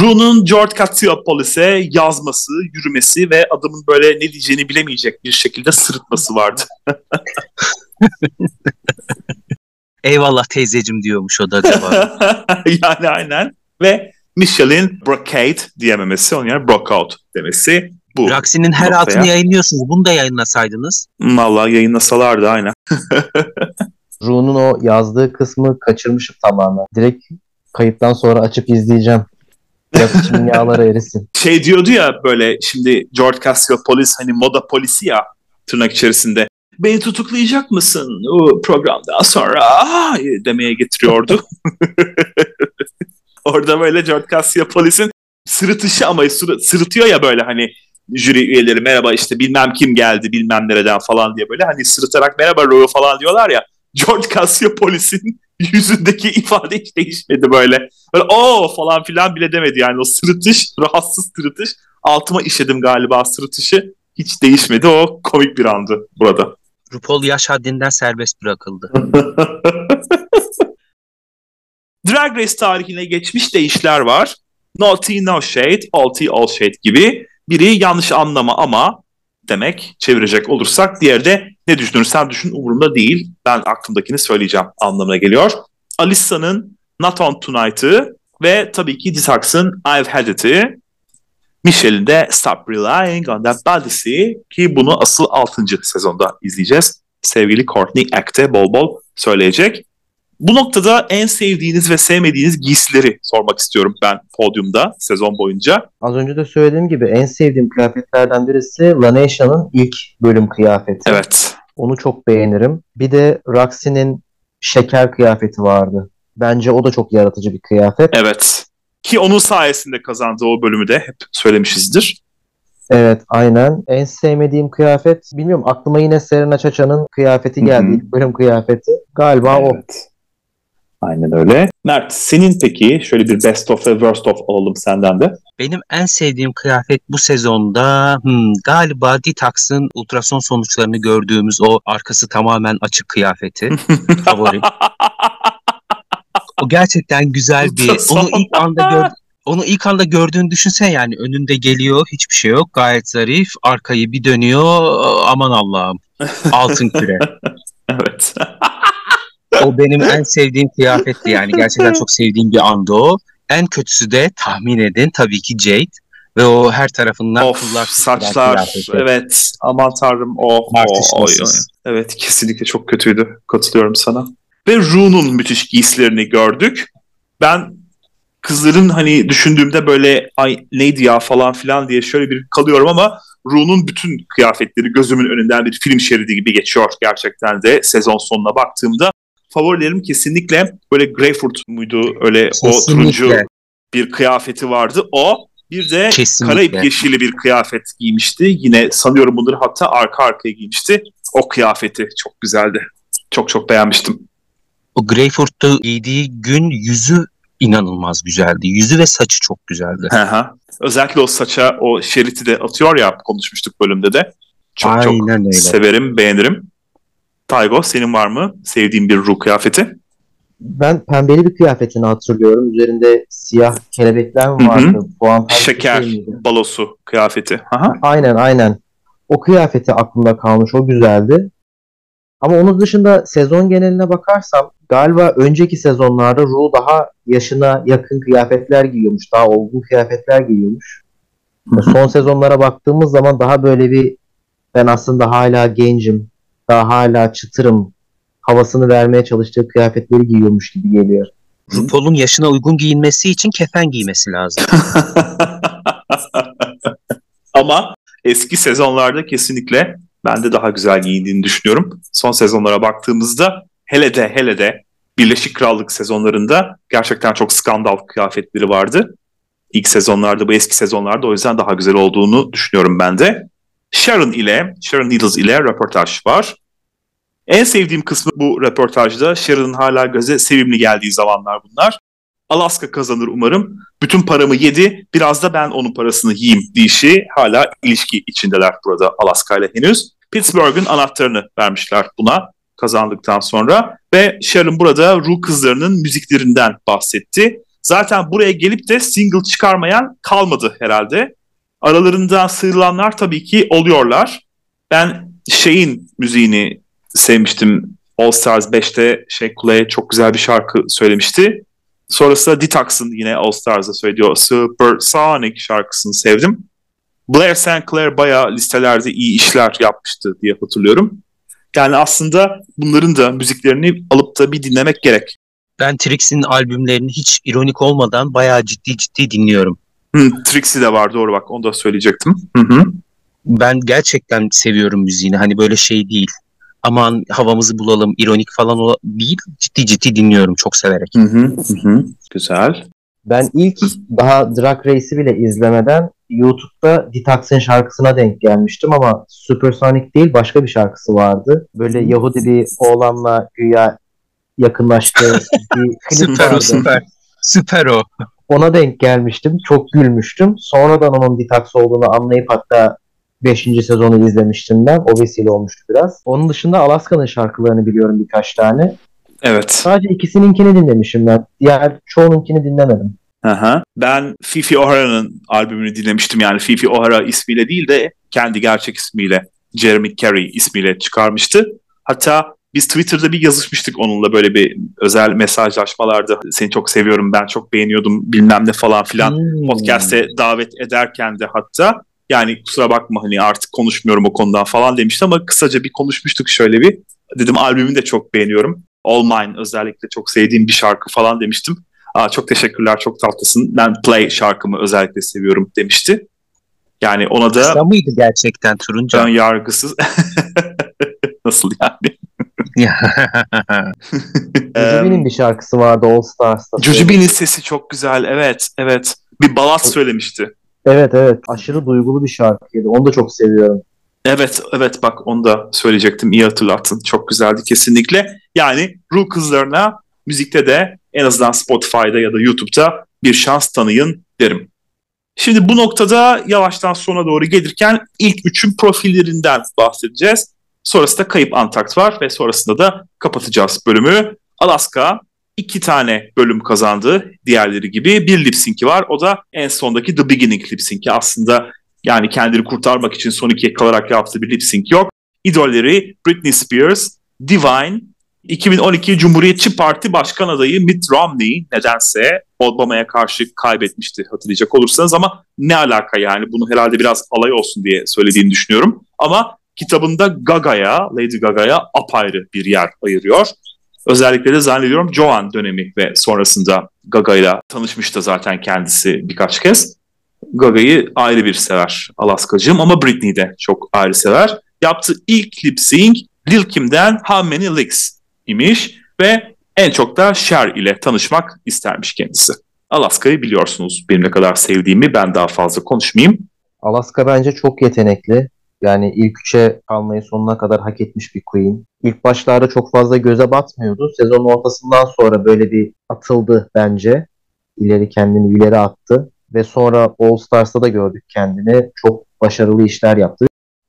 Ru'nun George Katsiopolis'e yazması, yürümesi ve adamın böyle ne diyeceğini bilemeyecek bir şekilde sırıtması vardı. Eyvallah teyzeciğim diyormuş o da acaba. Yani aynen. Ve Michelle'in brocade diyememesi, onun yerine brokout demesi. Bu Roxxxy'nin her noktaya. Altını yayınlıyorsunuz. Bunu da yayınlasaydınız. Vallahi yayınlasalardı aynen. Ru'nun o yazdığı kısmı kaçırmışım tamamen. Direkt kayıttan sonra açıp izleyeceğim. Yakışım yağları erisin. Şey diyordu ya böyle şimdi George Katsiopolis hani moda polisi ya tırnak içerisinde. Beni tutuklayacak mısın o programdan sonra Aa! demeye getiriyordu. Orada böyle George Katsiopolis'in sırıtışı ama sırıtıyor ya böyle hani jüri üyeleri merhaba işte bilmem kim geldi bilmem nereden falan diye böyle hani sırıtarak merhaba Ro falan diyorlar ya. George Katsiopolis'in yüzündeki ifade hiç değişmedi böyle. Böyle ooo falan filan bile demedi yani o sırıtış, rahatsız sırıtış. Altıma işedim galiba sırıtışı. Hiç değişmedi, o komik bir andı burada. RuPaul yaş haddinden serbest bırakıldı. Drag Race tarihine geçmiş deyişler var. No tea no shade, all tea all shade gibi. Biri yanlış anlama ama demek çevirecek olursak. Diğeri de ne düşünürsen düşün umurumda değil. Ben aklımdakini söyleyeceğim anlamına geliyor. Alyssa'nın Not On Tonight'ı ve tabii ki Detox'ın I've Had It'i. Michelle'in de Stop Relying On That Body'si ki bunu asıl altıncı sezonda izleyeceğiz. Sevgili Courtney Ack'te bol bol söyleyecek. Bu noktada en sevdiğiniz ve sevmediğiniz giysileri sormak istiyorum ben podyumda sezon boyunca. Az önce de söylediğim gibi en sevdiğim kıyafetlerden birisi Laneysha'nın ilk bölüm kıyafeti. Evet. Onu çok beğenirim. Bir de Roxxxy'nin şeker kıyafeti vardı. Bence o da çok yaratıcı bir kıyafet. Evet. Ki onun sayesinde kazandı o bölümü de. Hep söylemişizdir. Evet, aynen. En sevmediğim kıyafet, bilmiyorum, aklıma yine Serena ChaCha'nın kıyafeti geldi. Hı-hı. Bölüm kıyafeti. Galiba evet. O. Aynen öyle. Mert, senin peki şöyle bir best of ve worst of alalım senden de. Benim en sevdiğim kıyafet bu sezonda hmm, galiba Detox'ın ultrason sonuçlarını gördüğümüz o arkası tamamen açık kıyafeti. Favorim. O gerçekten güzel bir... Onu ilk anda gördüm. Onu ilk anda gördüğünü düşünsen, yani önünde geliyor, hiçbir şey yok, gayet zarif, arkayı bir dönüyor, aman Allah'ım, altın küre. Evet. O benim en sevdiğim kıyafetti, yani gerçekten çok sevdiğim bir andı o. En kötüsü de tahmin edin tabii ki Jade ve o her tarafından of, kullar, saçlar, evet, aman tanrım, o tartışmasız. Evet, kesinlikle çok kötüydü, katılıyorum sana. Ve Ru'nun müthiş giysilerini gördük. Ben kızların hani düşündüğümde böyle ay neydi ya falan filan diye şöyle bir kalıyorum ama Ru'nun bütün kıyafetleri gözümün önünden bir film şeridi gibi geçiyor gerçekten de sezon sonuna baktığımda. Favorilerim kesinlikle böyle Greyfurt muydu öyle kesinlikle. O turuncu bir kıyafeti vardı o. Bir de kesinlikle. Karayip yeşili bir kıyafet giymişti. Yine sanıyorum bunları hatta arka arkaya giymişti. O kıyafeti çok güzeldi. Çok çok beğenmiştim. O Greyfurt'ta giydiği gün yüzü İnanılmaz güzeldi. Yüzü ve saçı çok güzeldi. Hı hı. Özellikle o saça o şeriti de atıyor ya, konuşmuştuk bölümde de. Çok aynen çok öyle. Severim, beğenirim. Taygo, senin var mı sevdiğin bir ruh kıyafeti? Ben pembeli bir kıyafetini hatırlıyorum. Üzerinde siyah kelebekler vardı. Puan şeker balosu kıyafeti. Aha. Aynen aynen. O kıyafeti aklımda kalmış. O güzeldi. Ama onun dışında sezon geneline bakarsam galiba önceki sezonlarda Ru daha yaşına yakın kıyafetler giyiyormuş. Daha olgun kıyafetler giyiyormuş. Son sezonlara baktığımız zaman daha böyle bir ben aslında hala gencim, daha hala çıtırım havasını vermeye çalıştığı kıyafetleri giyiyormuş gibi geliyor. RuPaul'un yaşına uygun giyinmesi için kefen giymesi lazım. Ama eski sezonlarda kesinlikle ben de daha güzel giyindiğini düşünüyorum. Son sezonlara baktığımızda hele de hele de Birleşik Krallık sezonlarında gerçekten çok skandal kıyafetleri vardı. İlk sezonlarda, bu eski sezonlarda, o yüzden daha güzel olduğunu düşünüyorum ben de. Sharon ile, Sharon Needles ile röportaj var. En sevdiğim kısmı bu röportajda. Sharon'ın hala göze sevimli geldiği zamanlar bunlar. Alaska kazanır umarım. Bütün paramı yedi. Biraz da ben onun parasını yiyeyim dişi. Hala ilişki içindeler burada Alaska ile henüz. Pittsburgh'ın anahtarını vermişler buna kazandıktan sonra. Ve Sharon burada Ru kızlarının müziklerinden bahsetti. Zaten buraya gelip de single çıkarmayan kalmadı herhalde. Aralarından sıyrılanlar tabii ki oluyorlar. Ben şeyin müziğini sevmiştim. All Stars beşte şey Kuleye çok güzel bir şarkı söylemişti. Sonrasında Detox'ın yine All Stars'da söylediği Super Sonic şarkısını sevdim. Blair Saint Clair bayağı listelerde iyi işler yapmıştı diye hatırlıyorum. Yani aslında bunların da müziklerini alıp da bir dinlemek gerek. Ben Trixie'nin albümlerini hiç ironik olmadan bayağı ciddi ciddi dinliyorum. Hı, Trixie de var, doğru, bak onu da söyleyecektim. Hı hı. Ben gerçekten seviyorum müziğini, hani böyle şey değil. Aman havamızı bulalım, ironik falan o değil. Ciddi ciddi dinliyorum çok severek. Hı hı, hı. Güzel. Ben ilk daha Drag Race'i bile izlemeden YouTube'da Detox'ın şarkısına denk gelmiştim ama Supersonic değil, başka bir şarkısı vardı. Böyle Yahudi bir oğlanla güya yakınlaştığı bir klip vardı. Süper o, süper. Süper o. Ona denk gelmiştim. Çok gülmüştüm. Sonradan onun Detox olduğunu anlayıp hatta beşinci sezonu izlemiştim ben. O vesile olmuştu biraz. Onun dışında Alaska'nın şarkılarını biliyorum birkaç tane. Evet. Sadece ikisininkini dinlemişim ben. Diğer çoğununkini dinlemedim. Aha. Ben Fifi O'Hara'nın albümünü dinlemiştim. Yani Fifi O'Hara ismiyle değil de kendi gerçek ismiyle, Jeremy Carey ismiyle çıkarmıştı. Hatta biz Twitter'da bir yazışmıştık onunla, böyle bir özel mesajlaşmalarda. Seni çok seviyorum, ben çok beğeniyordum bilmem ne falan filan. Hmm. Podcast'e davet ederken de hatta. Yani kusura bakma hani artık konuşmuyorum o konudan falan demişti ama kısaca bir konuşmuştuk şöyle bir. Dedim albümünü de çok beğeniyorum. All Mine özellikle çok sevdiğim bir şarkı falan demiştim. Aa, çok teşekkürler, çok tatlısın. Ben Play şarkımı özellikle seviyorum demişti. Yani ona da... Kısa mıydı gerçekten Turuncan? Ön yargısız. Nasıl yani? Jojubi'nin bir şarkısı vardı All Stars'ta. Jojubi'nin sesi çok güzel. Evet, evet. Bir balat söylemişti. Evet, evet. Aşırı duygulu bir şarkıydı. Onu da çok seviyorum. Evet, evet. Bak onu da söyleyecektim. İyi hatırlattın. Çok güzeldi kesinlikle. Yani Ru kızlarına müzikte de en azından Spotify'da ya da YouTube'da bir şans tanıyın derim. Şimdi bu noktada yavaştan sona doğru gelirken ilk üçün profillerinden bahsedeceğiz. Sonrasında Kayıp Antarkt var ve sonrasında da kapatacağız bölümü. Alaska iki tane bölüm kazandı diğerleri gibi. Bir lipsinki var, o da en sondaki The Beginning lipsinki. Aslında yani kendini kurtarmak için son ikiye kalarak yaptığı bir lipsink yok. İdolleri Britney Spears, Divine, iki bin on iki Cumhuriyetçi Parti Başkan adayı Mitt Romney nedense Obama'ya karşı kaybetmişti hatırlayacak olursanız ama ne alaka yani bunu herhalde biraz alay olsun diye söylediğini düşünüyorum. Ama kitabında Gaga'ya, Lady Gaga'ya apayrı bir yer ayırıyor. Özellikle de zannediyorum Joan dönemi ve sonrasında Gaga'yla tanışmış da zaten kendisi birkaç kez. Gaga'yı ayrı bir sever Alaskacığım ama Britney de çok ayrı sever. Yaptığı ilk lip-sync Lil Kim'den How Many Licks imiş ve en çok da Cher ile tanışmak istermiş kendisi. Alaska'yı biliyorsunuz benim ne kadar sevdiğimi, ben daha fazla konuşmayayım. Alaska bence çok yetenekli. Yani ilk üçe kalmayı sonuna kadar hak etmiş bir queen. İlk başlarda çok fazla göze batmıyordu. Sezonun ortasından sonra böyle bir atıldı bence. İleri kendini ileri attı. Ve sonra All Stars'ta da gördük kendini. Çok başarılı işler yaptı.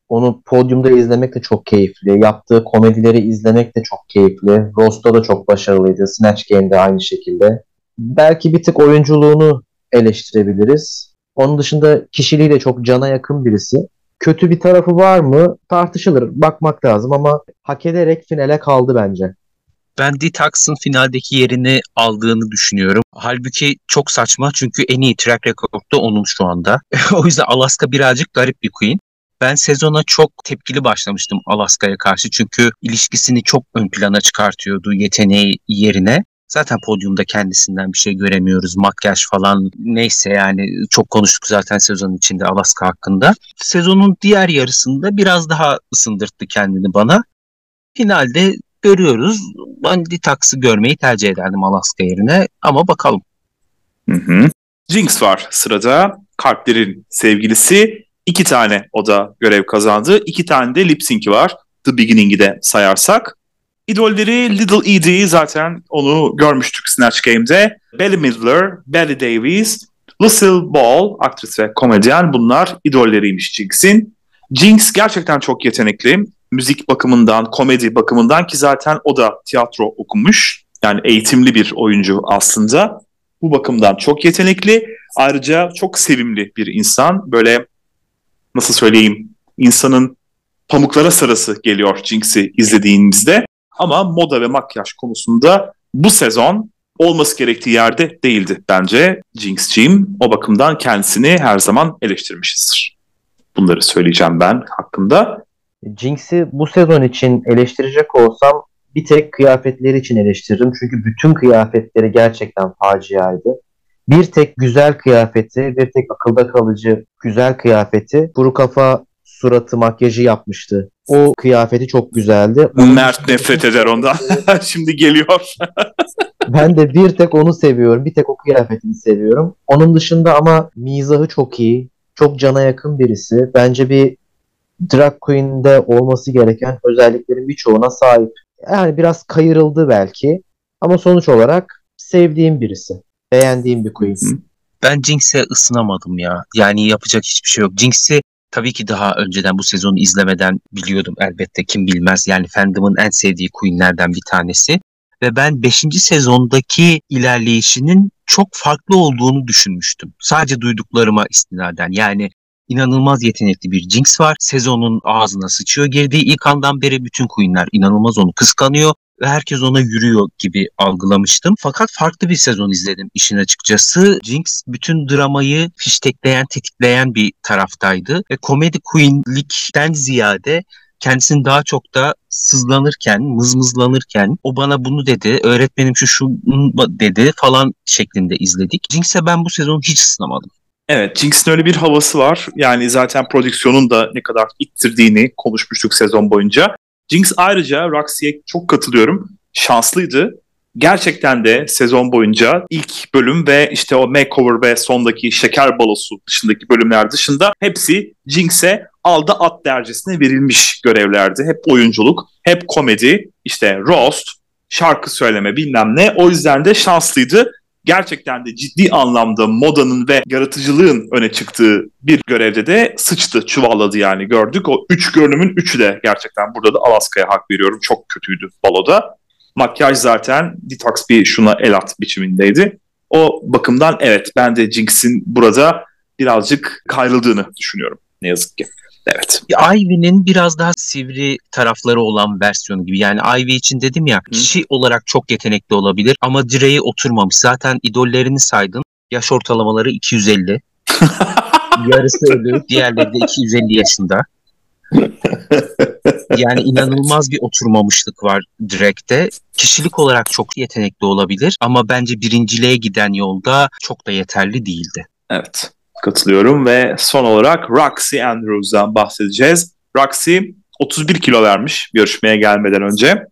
Onu podyumda izlemek de çok keyifli. Yaptığı komedileri izlemek de çok keyifli. Roast'ta da çok başarılıydı. Snatch Game'de aynı şekilde. Belki bir tık oyunculuğunu eleştirebiliriz. Onun dışında kişiliği de çok cana yakın birisi. Kötü bir tarafı var mı? Tartışılır. Bakmak lazım ama hak ederek finale kaldı bence. Ben Detox'ın finaldeki yerini aldığını düşünüyorum. Halbuki çok saçma çünkü en iyi track record'da onun şu anda. O yüzden Alaska birazcık garip bir queen. Ben sezona çok tepkili başlamıştım Alaska'ya karşı çünkü ilişkisini çok ön plana çıkartıyordu yeteneği yerine. Zaten podyumda kendisinden bir şey göremiyoruz. Makyaj falan neyse yani çok konuştuk zaten sezonun içinde Alaska hakkında. Sezonun diğer yarısında biraz daha ısındırttı kendini bana. Finalde görüyoruz. Ben Detox'ı görmeyi tercih ederdim Alaska yerine ama bakalım. Hı hı. Jinkx var sırada. Kalplerin sevgilisi. İki tane o da görev kazandı. İki tane de lip sync'i var. The Beginning'i de sayarsak. İdolleri Little Edie zaten onu görmüştük Snatch Game'de. Bette Midler, Bette Davis, Lucille Ball, aktris ve komedyen bunlar idolleriymiş Jinx'in. Jinkx gerçekten çok yetenekli. Müzik bakımından, komedi bakımından ki zaten o da tiyatro okumuş. Yani eğitimli bir oyuncu aslında. Bu bakımdan çok yetenekli. Ayrıca çok sevimli bir insan. Böyle nasıl söyleyeyim insanın pamuklara sarısı geliyor Jinx'i izlediğimizde. Ama moda ve makyaj konusunda bu sezon olması gerektiği yerde değildi bence Jinx'ciğim. O bakımdan kendisini her zaman eleştirmişizdir. Bunları söyleyeceğim ben hakkında. Jinx'i bu sezon için eleştirecek olsam bir tek kıyafetleri için eleştiririm. Çünkü bütün kıyafetleri gerçekten faciaydı. Bir tek güzel kıyafeti, bir tek akılda kalıcı güzel kıyafeti kuru kafa suratı makyajı yapmıştı. O kıyafeti çok güzeldi. Onun Mert nefret eder ondan. Şimdi geliyor. Ben de bir tek onu seviyorum. Bir tek o kıyafetini seviyorum. Onun dışında ama mizahı çok iyi. Çok cana yakın birisi. Bence bir drag queen'de olması gereken özelliklerin birçoğuna sahip. Yani biraz kayırıldı belki. Ama sonuç olarak sevdiğim birisi. Beğendiğim bir queen. Ben Jinx'e ısınamadım ya. Yani yapacak hiçbir şey yok. Jinx'i tabii ki daha önceden bu sezonu izlemeden biliyordum elbette kim bilmez. Yani fandom'ın en sevdiği queenlerden bir tanesi. Ve ben beşinci sezondaki ilerleyişinin çok farklı olduğunu düşünmüştüm. Sadece duyduklarıma istinaden. Yani inanılmaz yetenekli bir Jinx var. Sezonun ağzına sıçıyor. Girdiği ilk andan beri bütün queenler inanılmaz onu kıskanıyor. Ve herkes ona yürüyor gibi algılamıştım. Fakat farklı bir sezon izledim işin açıkçası. Jinx bütün dramayı fiştekleyen, tetikleyen bir taraftaydı. Ve komedi queenlikten ziyade kendisini daha çok da sızlanırken, mızmızlanırken o bana bunu dedi, öğretmenim şu şu dedi falan şeklinde izledik. Jinx'e ben bu sezon hiç ısınamadım. Evet, Jinx'in öyle bir havası var. Yani zaten prodüksiyonun da ne kadar ittirdiğini konuşmuştuk sezon boyunca. Jinkx ayrıca Roxxxy'ye çok katılıyorum. Şanslıydı. Gerçekten de sezon boyunca ilk bölüm ve işte o makeover ve sondaki şeker balosu dışındaki bölümler dışında hepsi Jinkx'e aldı at dercesine verilmiş görevlerdi. Hep oyunculuk, hep komedi, işte roast, şarkı söyleme bilmem ne. O yüzden de şanslıydı. Gerçekten de ciddi anlamda modanın ve yaratıcılığın öne çıktığı bir görevde de sıçtı, çuvalladı yani gördük. O üç görünümün üçü de gerçekten burada da Alaska'ya hak veriyorum. Çok kötüydü baloda. Makyaj zaten detox bir şuna el at biçimindeydi. O bakımdan evet ben de Jinkx'in burada birazcık kayrıldığını düşünüyorum ne yazık ki. Evet. Ivy'nin biraz daha sivri tarafları olan versiyonu gibi. Yani Ivy için dedim ya, kişi olarak çok yetenekli olabilir ama direğe oturmamış. Zaten idollerini saydın. Yaş ortalamaları iki yüz elli. Yarısı ölü, diğerleri de iki yüz elli yaşında. Yani inanılmaz bir oturmamışlık var direkte. Kişilik olarak çok yetenekli olabilir ama bence birinciliğe giden yolda çok da yeterli değildi. Evet. Katılıyorum ve son olarak Roxy Andrews'dan bahsedeceğiz. Roxy otuz bir kilo vermiş görüşmeye gelmeden önce.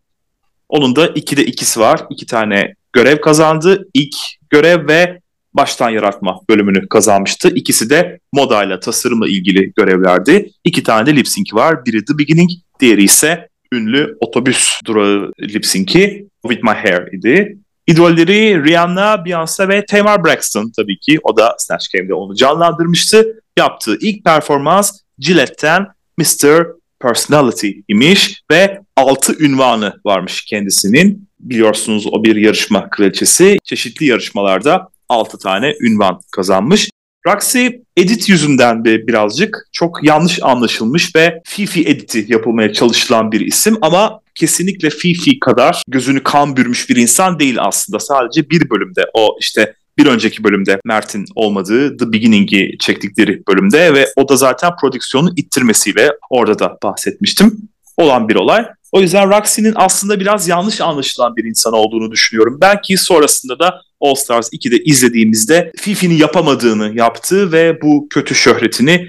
Onun da ikide ikisi var. İki tane görev kazandı. İlk görev ve baştan yaratma bölümünü kazanmıştı. İkisi de modayla, tasarımla ilgili görevlerdi. İki tane de lip-sync var. Biri The Beginning, diğeri ise ünlü otobüs durağı lip-sync'i With My Hair idi. İdolleri Rihanna, Beyoncé ve Tamar Braxton tabii ki. O da Snatch Game'de onu canlandırmıştı. Yaptığı ilk performans Gillette'ten mister Personality imiş ve altı ünvanı varmış kendisinin. Biliyorsunuz o bir yarışma kraliçesi. Çeşitli yarışmalarda altı tane ünvan kazanmış. Roxy edit yüzünden de birazcık çok yanlış anlaşılmış ve Fifi editi yapılmaya çalışılan bir isim ama kesinlikle Fifi kadar gözünü kan bürmüş bir insan değil aslında. Sadece bir bölümde o işte bir önceki bölümde Mert'in olmadığı The Beginning'i çektikleri bölümde ve o da zaten prodüksiyonu ittirmesiyle orada da bahsetmiştim olan bir olay. O yüzden Roxy'nin aslında biraz yanlış anlaşılan bir insan olduğunu düşünüyorum. Belki sonrasında da All Stars ikide izlediğimizde Fifi'nin yapamadığını yaptı ve bu kötü şöhretini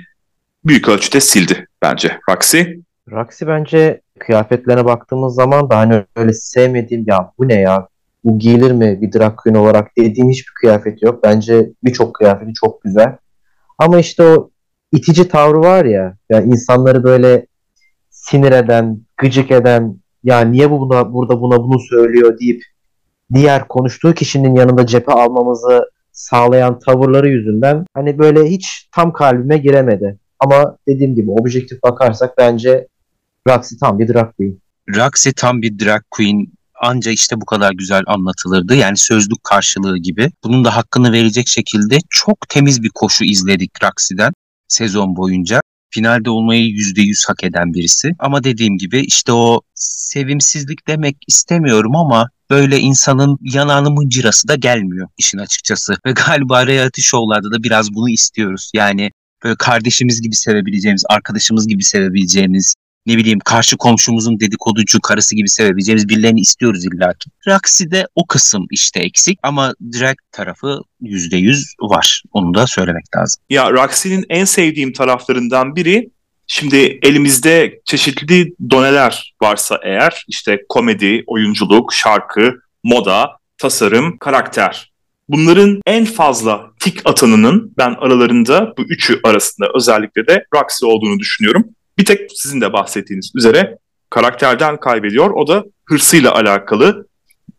büyük ölçüde sildi bence Roxy. Roxy bence kıyafetlerine baktığımız zaman da hani öyle sevmediğim ya bu ne ya bu giyilir mi bir drag queen olarak dediğim hiçbir kıyafeti yok. Bence birçok kıyafeti çok güzel. Ama işte o itici tavrı var ya, yani insanları böyle sinir eden, gıcık eden, ya niye bu buna, burada buna bunu söylüyor deyip diğer konuştuğu kişinin yanında cephe almamızı sağlayan tavırları yüzünden hani böyle hiç tam kalbime giremedi. Ama dediğim gibi objektif bakarsak bence Roxy tam bir drag queen. Roxy tam bir drag queen anca işte bu kadar güzel anlatılırdı. Yani sözlük karşılığı gibi. Bunun da hakkını verecek şekilde çok temiz bir koşu izledik Roxy'den sezon boyunca. Finalde olmayı yüzde yüz hak eden birisi. Ama dediğim gibi işte o sevimsizlik demek istemiyorum ama böyle insanın yanağının mıncırası da gelmiyor işin açıkçası. Ve galiba reality show'larda da biraz bunu istiyoruz. Yani böyle kardeşimiz gibi sevebileceğimiz, arkadaşımız gibi sevebileceğimiz, ne bileyim karşı komşumuzun dedikoducu karısı gibi sevebileceğimiz birilerini istiyoruz illaki. Roxy'de o kısım işte eksik ama drag tarafı yüzde yüz var. Onu da söylemek lazım. Ya Roxy'nin en sevdiğim taraflarından biri, şimdi elimizde çeşitli doneler varsa eğer, işte komedi, oyunculuk, şarkı, moda, tasarım, karakter. Bunların en fazla tik atanının ben aralarında bu üçü arasında özellikle de Roxy olduğunu düşünüyorum. Bir tek sizin de bahsettiğiniz üzere karakterden kaybediyor. O da hırsıyla alakalı,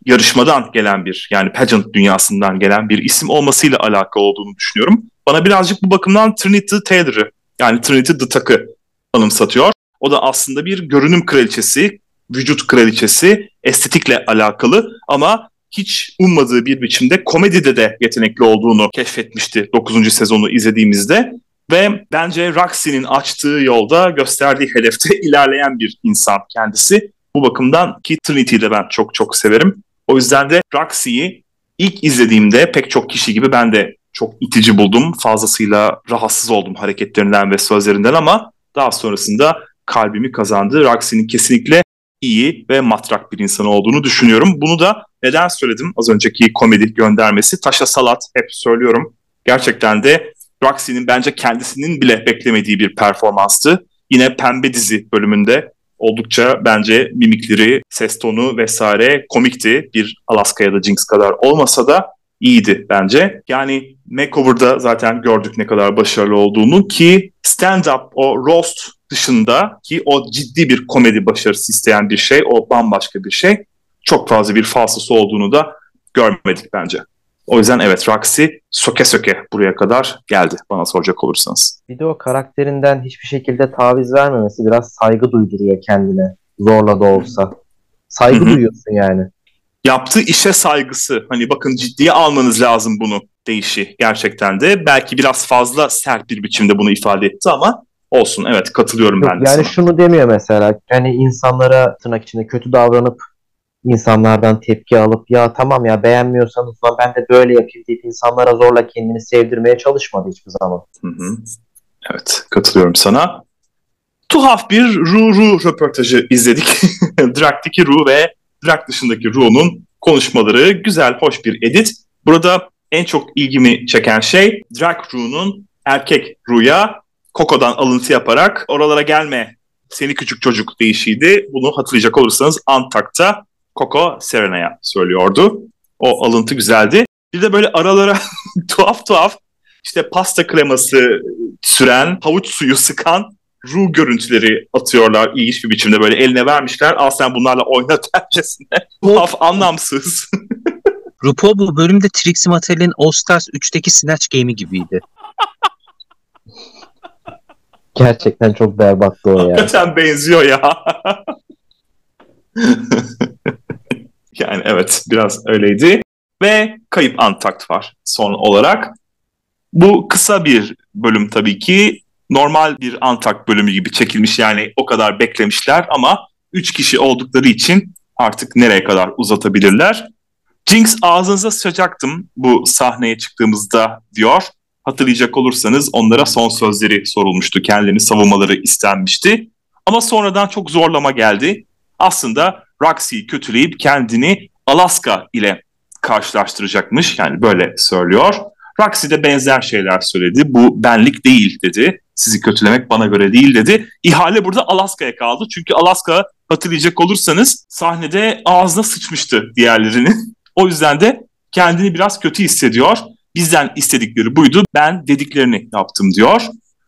yarışmadan gelen bir, yani pageant dünyasından gelen bir isim olmasıyla alakalı olduğunu düşünüyorum. Bana birazcık bu bakımdan Trinity Taylor'ı, yani Trinity The Tuck'ı anımsatıyor. O da aslında bir görünüm kraliçesi, vücut kraliçesi, estetikle alakalı ama hiç ummadığı bir biçimde komedide de yetenekli olduğunu keşfetmişti dokuzuncu sezonu izlediğimizde. Ve bence Roxy'nin açtığı yolda, gösterdiği hedefte ilerleyen bir insan kendisi. Bu bakımdan ki Trinity'yi de ben çok çok severim. O yüzden de Roxy'yi ilk izlediğimde pek çok kişi gibi ben de çok itici buldum. Fazlasıyla rahatsız oldum hareketlerinden ve sözlerinden ama daha sonrasında kalbimi kazandı. Roxy'nin kesinlikle iyi ve matrak bir insan olduğunu düşünüyorum. Bunu da neden söyledim? Az önceki komedi göndermesi. Taşa salat hep söylüyorum. Gerçekten de Roxy'nin bence kendisinin bile beklemediği bir performanstı. Yine Pembe Dizi bölümünde Oldukça bence mimikleri, ses tonu vesaire komikti. Bir Alaska ya da Jinkx kadar olmasa da iyiydi bence. Yani makeover'da zaten gördük ne kadar başarılı olduğunu ki stand-up, o roast dışında ki o ciddi bir komedi başarısı isteyen bir şey, o bambaşka bir şey. Çok fazla bir falsosu olduğunu da görmedik bence. O yüzden evet, Roxxxy söke söke buraya kadar geldi bana soracak olursanız. Bir de o karakterinden hiçbir şekilde taviz vermemesi biraz saygı duyduruyor kendine. Zorla da olsa. Saygı duyuyorsun yani. Yaptığı işe saygısı. Hani bakın ciddiye almanız lazım bunu deyişi gerçekten de. Belki biraz fazla sert bir biçimde bunu ifade etti ama olsun. Evet, katılıyorum. Yok, ben de yani sana. Şunu demiyor mesela. Yani insanlara tırnak içinde kötü davranıp insanlardan tepki alıp ya tamam ya beğenmiyorsanız ben de böyle yapayım deyip insanlara zorla kendini sevdirmeye çalışmadı hiçbir zaman. Hı hı. Evet, katılıyorum sana. Tuhaf bir Ru-Ru röportajı izledik. Drag'deki Ru ve Drag dışındaki Ru'nun konuşmaları güzel, hoş bir edit. Burada en çok ilgimi çeken şey Drag Ru'nun erkek Ru'ya Coco'dan alıntı yaparak oralara gelme seni küçük çocuk deyişiydi. Bunu hatırlayacak olursanız Antak'ta Coco Serena'ya söylüyordu. O alıntı güzeldi. Bir de böyle aralara tuhaf tuhaf işte pasta kreması süren, havuç suyu sıkan Ru görüntüleri atıyorlar ilginç bir biçimde, böyle eline vermişler. Al sen bunlarla oyna tercesine. Tuhaf, anlamsız. RuPaul bu bölümde Trixie Mattel'in All Stars üçteki Snatch Game'i gibiydi. Gerçekten çok berbattı o ya. Hakikaten benziyor ya. Yani evet, biraz öyleydi. Ve Kayıp Antarkt var son olarak. Bu kısa bir bölüm tabii ki. Normal bir Antarkt bölümü gibi çekilmiş, yani o kadar beklemişler ama üç kişi oldukları için artık nereye kadar uzatabilirler. Jinkx ağzınıza sıçacaktım bu sahneye çıktığımızda diyor. Hatırlayacak olursanız onlara son sözleri sorulmuştu. Kendilerini savunmaları istenmişti. Ama sonradan çok zorlama geldi. Aslında Roxxxy'yi kötüleyip kendini Alaska ile karşılaştıracakmış. Yani böyle söylüyor. Roxxxy de benzer şeyler söyledi. Bu benlik değil dedi. Sizi kötülemek bana göre değil dedi. İhale burada Alaska'ya kaldı. Çünkü Alaska, hatırlayacak olursanız, sahnede ağzına sıçmıştı diğerlerinin. O yüzden de kendini biraz kötü hissediyor. Bizden istedikleri buydu. Ben dediklerini yaptım diyor.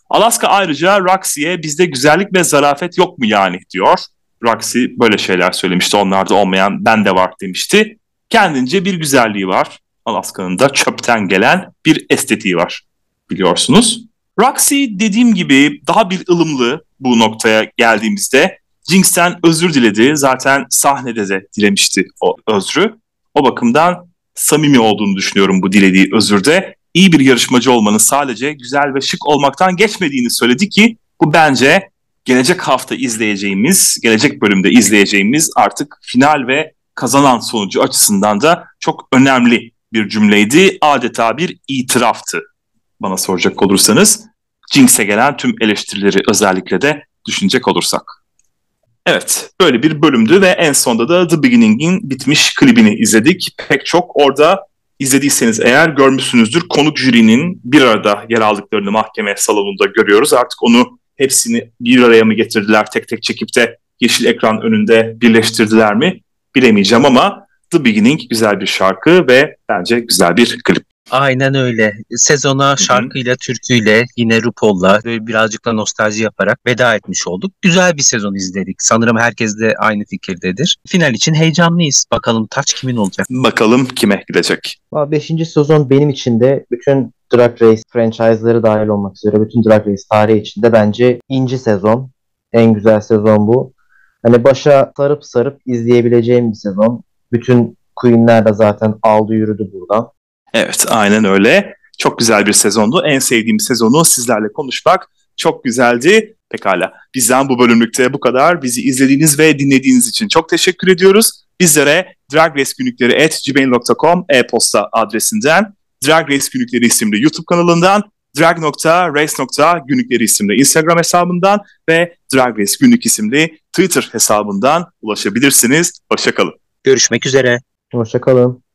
Alaska ayrıca Roxxxy'ye bizde güzellik ve zarafet yok mu yani diyor. Roxxxy böyle şeyler söylemişti. Onlarda olmayan bende var demişti. Kendince bir güzelliği var. Alaska'nın da çöpten gelen bir estetiği var biliyorsunuz. Roxxxy dediğim gibi daha bir ılımlı bu noktaya geldiğimizde. Jinx'ten özür diledi. Zaten sahnede de dilemişti o özrü. O bakımdan samimi olduğunu düşünüyorum bu dilediği özürde. İyi bir yarışmacı olmanın sadece güzel ve şık olmaktan geçmediğini söyledi ki bu bence gelecek hafta izleyeceğimiz, gelecek bölümde izleyeceğimiz artık final ve kazanan sonucu açısından da çok önemli bir cümleydi. Adeta bir itiraftı bana soracak olursanız. Jinx'e gelen tüm eleştirileri özellikle de düşünecek olursak. Evet, böyle bir bölümdü ve en sonda da The Beginning'in bitmiş klibini izledik. Pek çok orada izlediyseniz eğer görmüşsünüzdür. Konuk jürinin bir arada yer aldıklarını mahkeme salonunda görüyoruz. Artık onu hepsini bir araya mı getirdiler, tek tek çekip de yeşil ekran önünde birleştirdiler mi bilemeyeceğim ama The Beginning güzel bir şarkı ve bence güzel bir klip. Aynen öyle. Sezona şarkıyla, türküyle, yine RuPaul'la böyle birazcık da nostalji yaparak veda etmiş olduk. Güzel bir sezon izledik. Sanırım herkes de aynı fikirdedir. Final için heyecanlıyız. Bakalım taç kimin olacak? Bakalım kime gidecek? beşinci sezon benim için de bütün Drag Race franchise'ları dahil olmak üzere bütün Drag Race tarihi içinde bence inci sezon. En güzel sezon bu. Hani başa sarıp sarıp izleyebileceğim bir sezon. Bütün Queen'ler de zaten aldı yürüdü buradan. Evet, aynen öyle. Çok güzel bir sezondu. En sevdiğim sezonu sizlerle konuşmak çok güzeldi. Pekala. Bizden bu bölümlükte bu kadar. Bizi izlediğiniz ve dinlediğiniz için çok teşekkür ediyoruz. Bizlere drag race günlükleri at gmail dot com e-posta adresinden, Drag Race Günlükleri isimli YouTube kanalından, drag nokta race nokta günlükleri isimli Instagram hesabından ve Drag Race Günlük isimli Twitter hesabından ulaşabilirsiniz. Hoşça kalın. Görüşmek üzere. Hoşça kalın.